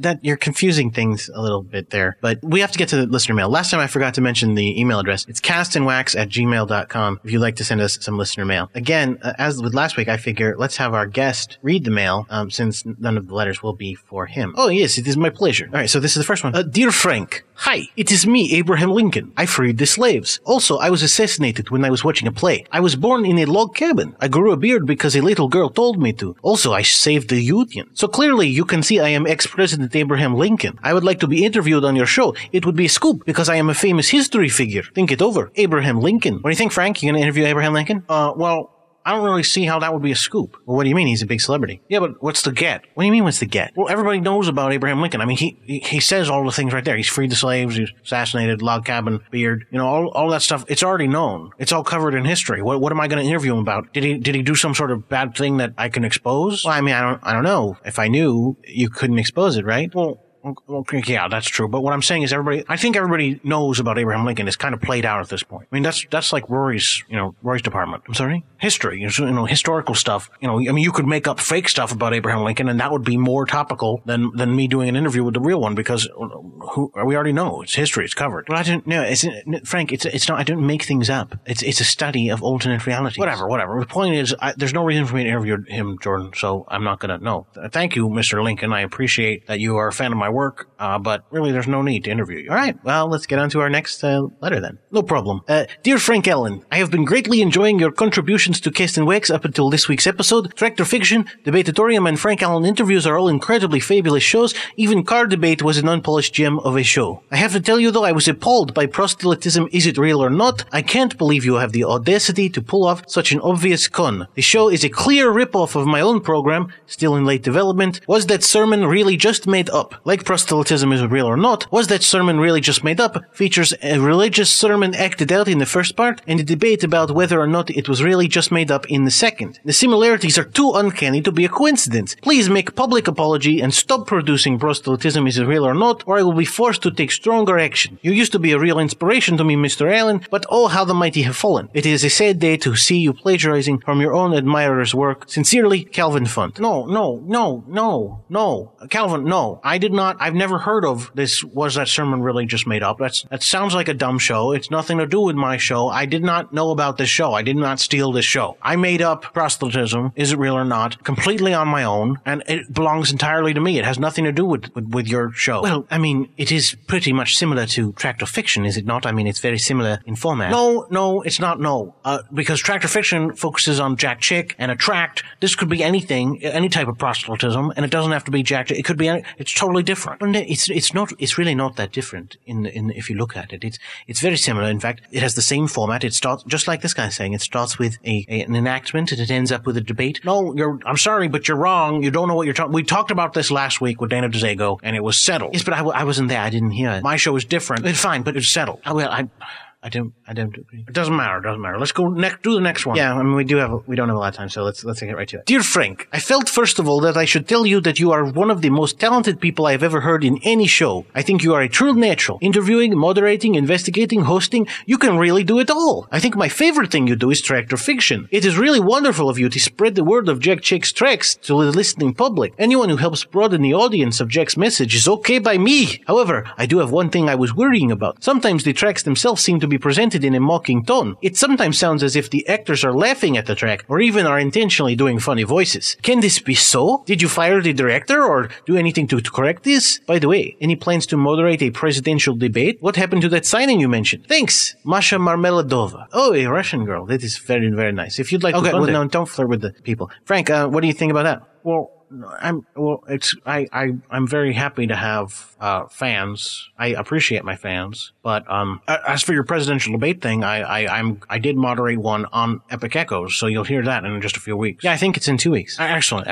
No. You're confusing things a little bit there. But we have to get to the listener mail. Last time I forgot to mention the email address. It's castandwax@gmail.com if you'd like to send us some listener mail. Again, as with last week, I figure let's have our guest read the mail since none of the letters will be for him. Oh, yes, it is my pleasure. All right, so this is the first one. Dear Frank, hi, it is me, Abraham Lincoln. I freed the slaves. Also, I was assassinated when I was watching a play. I was born in a log cabin. I grew a beard because a little girl told me to. Also, I saved the Union. So clearly, you can see I am ex-President Abraham Lincoln. I would like to be interviewed on your show. It would be a scoop because I am a famous history figure. Think it over. Abraham Lincoln. What do you think, Frank? You gonna interview Abraham Lincoln? Well, I don't really see how that would be a scoop. Well, what do you mean? He's a big celebrity. Yeah, but what's the get? What do you mean what's the get? Well, everybody knows about Abraham Lincoln. I mean, he says all the things right there. He's freed the slaves, he's assassinated, log cabin, beard, all that stuff. It's already known. It's all covered in history. What am I going to interview him about? Did he do some sort of bad thing that I can expose? Well, I mean, I don't know. If I knew, you couldn't expose it, right? Well, yeah, that's true. But what I'm saying is I think everybody knows about Abraham Lincoln. It's kind of played out at this point. I mean, that's like Rory's department. I'm sorry? History, historical stuff. I mean, you could make up fake stuff about Abraham Lincoln and that would be more topical than me doing an interview with the real one because we already know. It's history. It's covered. Well, I didn't know. Frank, it's not, I didn't make things up. It's a study of alternate realities. Whatever. The point is, there's no reason for me to interview him, Jordan, so I'm not going to. No. Thank you, Mr. Lincoln. I appreciate that you are a fan of my work, but really there's no need to interview you. All right, well, let's get on to our next letter then. No problem. Dear Frank Allen, I have been greatly enjoying your contributions to Cast and Wax up until this week's episode. Tractor Fiction, Debatatorium, and Frank Allen interviews are all incredibly fabulous shows. Even Car Debate was an unpolished gem of a show. I have to tell you, though, I was appalled by Proselytism, Is It Real or Not? I can't believe you have the audacity to pull off such an obvious con. The show is a clear ripoff of my own program, still in late development. Was that sermon really just made up? Like Proselytism, Is It Real or Not? Was that sermon really just made up? Features a religious sermon acted out in the first part, and a debate about whether or not it was really just made up in the second. The similarities are too uncanny to be a coincidence. Please make public apology and stop producing Proselytism, Is It Real or Not, or I will be forced to take stronger action. You used to be a real inspiration to me, Mr. Allen, but oh, how the mighty have fallen. It is a sad day to see you plagiarizing from your own admirer's work. Sincerely, Calvin Funt. No. Calvin, no. I did not. I've never heard of this. Was that sermon really just made up? That sounds like a dumb show. It's nothing to do with my show. I did not know about this show. I did not steal this show. I made up Proselytism, Is It Real or Not, completely on my own, and it belongs entirely to me. It has nothing to do with your show. Well, I mean, it is pretty much similar to Tractor Fiction, is it not? I mean, it's very similar in format. No, it's not, no. Because Tractor Fiction focuses on Jack Chick and a tract. This could be anything, any type of proselytism, and it doesn't have to be Jack Chick. It could be any, it's totally different. It's really not that different if you look at it. It's very similar. In fact, it has the same format. It starts, just like this guy's saying, it starts with an enactment and it ends up with a debate. No, I'm sorry, but you're wrong. You don't know what you're talking. We talked about this last week with Dana DeZago and it was settled. Yes, but I wasn't there. I didn't hear it. My show is different. It's fine, but it's settled. I don't agree. It doesn't matter. Let's go do the next one. Yeah, I mean, we don't have a lot of time, so let's get right to it. Dear Frank, I felt first of all that I should tell you that you are one of the most talented people I have ever heard in any show. I think you are a true natural. Interviewing, moderating, investigating, hosting, you can really do it all. I think my favorite thing you do is Tractor Fiction. It is really wonderful of you to spread the word of Jack Chick's tracks to the listening public. Anyone who helps broaden the audience of Jack's message is okay by me. However, I do have one thing I was worrying about. Sometimes the tracks themselves seem to be presented in a mocking tone. It sometimes sounds as if the actors are laughing at the track or even are intentionally doing funny voices. Can this be so? Did you fire the director or do anything to correct this? By the way, any plans to moderate a presidential debate? What happened to that signing you mentioned? Thanks, Masha Marmeladova. Oh, a Russian girl. That is very, very nice. If you'd like to... Okay, no, don't flirt with the people. Frank, what do you think about that? I'm very happy to have fans. I appreciate my fans, but as for your presidential debate thing, I did moderate one on Epic Echoes, so you'll hear that in just a few weeks. Yeah, I think it's in 2 weeks. Excellent.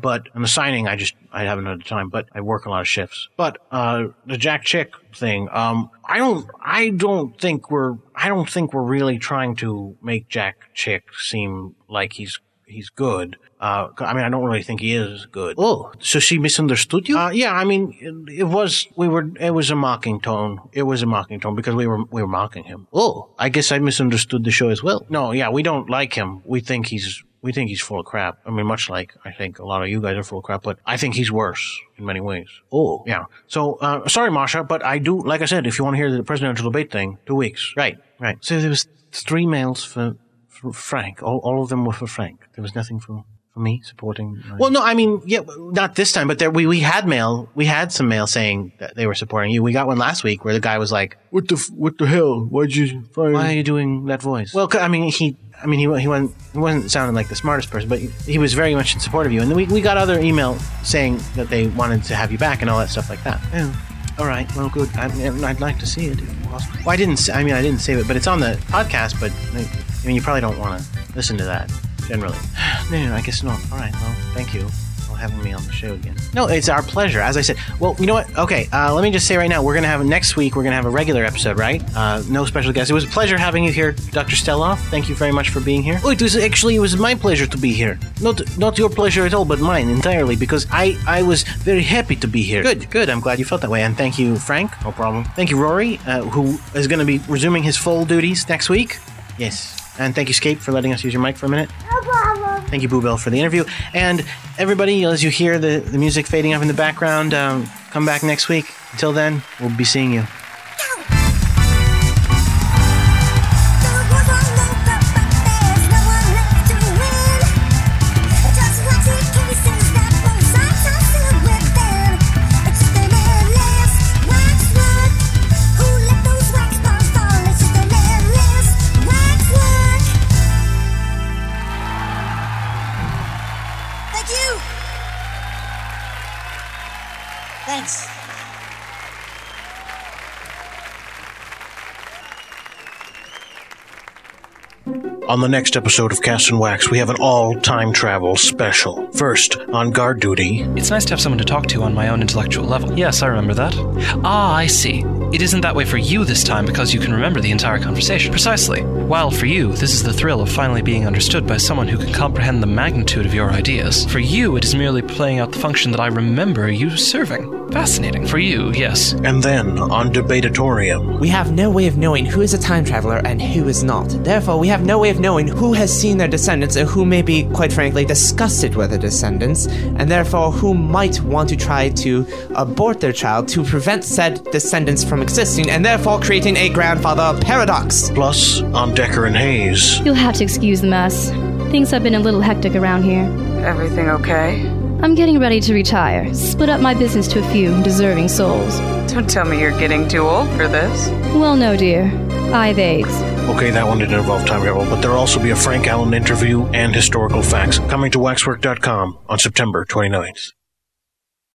But on the signing, I haven't had time, but I work a lot of shifts. But the Jack Chick thing, I don't think we're really trying to make Jack Chick seem like he's good. I mean, I don't really think he is good. Oh, so she misunderstood you? Yeah, I mean, it was a mocking tone. It was a mocking tone because we were mocking him. Oh, I guess I misunderstood the show as well. No, yeah, we don't like him. We think he's full of crap. I mean, much like I think a lot of you guys are full of crap, but I think he's worse in many ways. Oh, yeah. So, sorry, Masha, but I do, like I said, if you want to hear the presidential debate thing, 2 weeks. Right. So there was 3 mails for Frank. All of them were for Frank. There was nothing for me supporting. Well, no, I mean, yeah, not this time, but there we had mail. We had some mail saying that they were supporting you. We got one last week where the guy was like, "What the hell? Why'd you fire me? Why are you doing that voice?" Well, I mean, he wasn't sounding like the smartest person, but he was very much in support of you. And then we got other email saying that they wanted to have you back and all that stuff like that. Yeah. All right. Well, good. I'd like to see it. Well, I didn't save it, but it's on the podcast. But I mean, you probably don't want to listen to that generally. No, I guess not. All right. Well, thank you for having me on the show again. No, it's our pleasure. As I said, well, you know what? Okay, let me just say right now, next week, we're going to have a regular episode, right? No special guests. It was a pleasure having you here, Dr. Steloff. Thank you very much for being here. Oh, it was my pleasure to be here. Not your pleasure at all, but mine entirely, because I was very happy to be here. Good. I'm glad you felt that way. And thank you, Frank. No problem. Thank you, Rory, who is going to be resuming his full duties next week. Yes. And thank you, Scape, for letting us use your mic for a minute. No problem. Thank you, Boo Bell, for the interview. And everybody, as you hear the music fading up in the background, come back next week. Until then, we'll be seeing you. On the next episode of Cast and Wax, we have an all-time travel special. First, on Guard Duty. It's nice to have someone to talk to on my own intellectual level. Yes, I remember that. Ah, I see. It isn't that way for you this time because you can remember the entire conversation. Precisely. While for you, this is the thrill of finally being understood by someone who can comprehend the magnitude of your ideas. For you, it is merely playing out the function that I remember you serving. Fascinating. For you, yes. And then, on Debatatorium. We have no way of knowing who is a time traveler and who is not. Therefore, we have no way of knowing who has seen their descendants and who may be, quite frankly, disgusted with their descendants, and therefore who might want to try to abort their child to prevent said descendants from existing, and therefore creating a grandfather paradox. Plus, on Decker and Hayes. You'll have to excuse the mess. Things have been a little hectic around here. Everything okay? I'm getting ready to retire. Split up my business to a few deserving souls. Don't tell me you're getting too old for this. Well, no, dear. I've aged. Okay, that one didn't involve time travel, but there'll also be a Frank Allen interview and historical facts coming to waxwork.com on September 29th.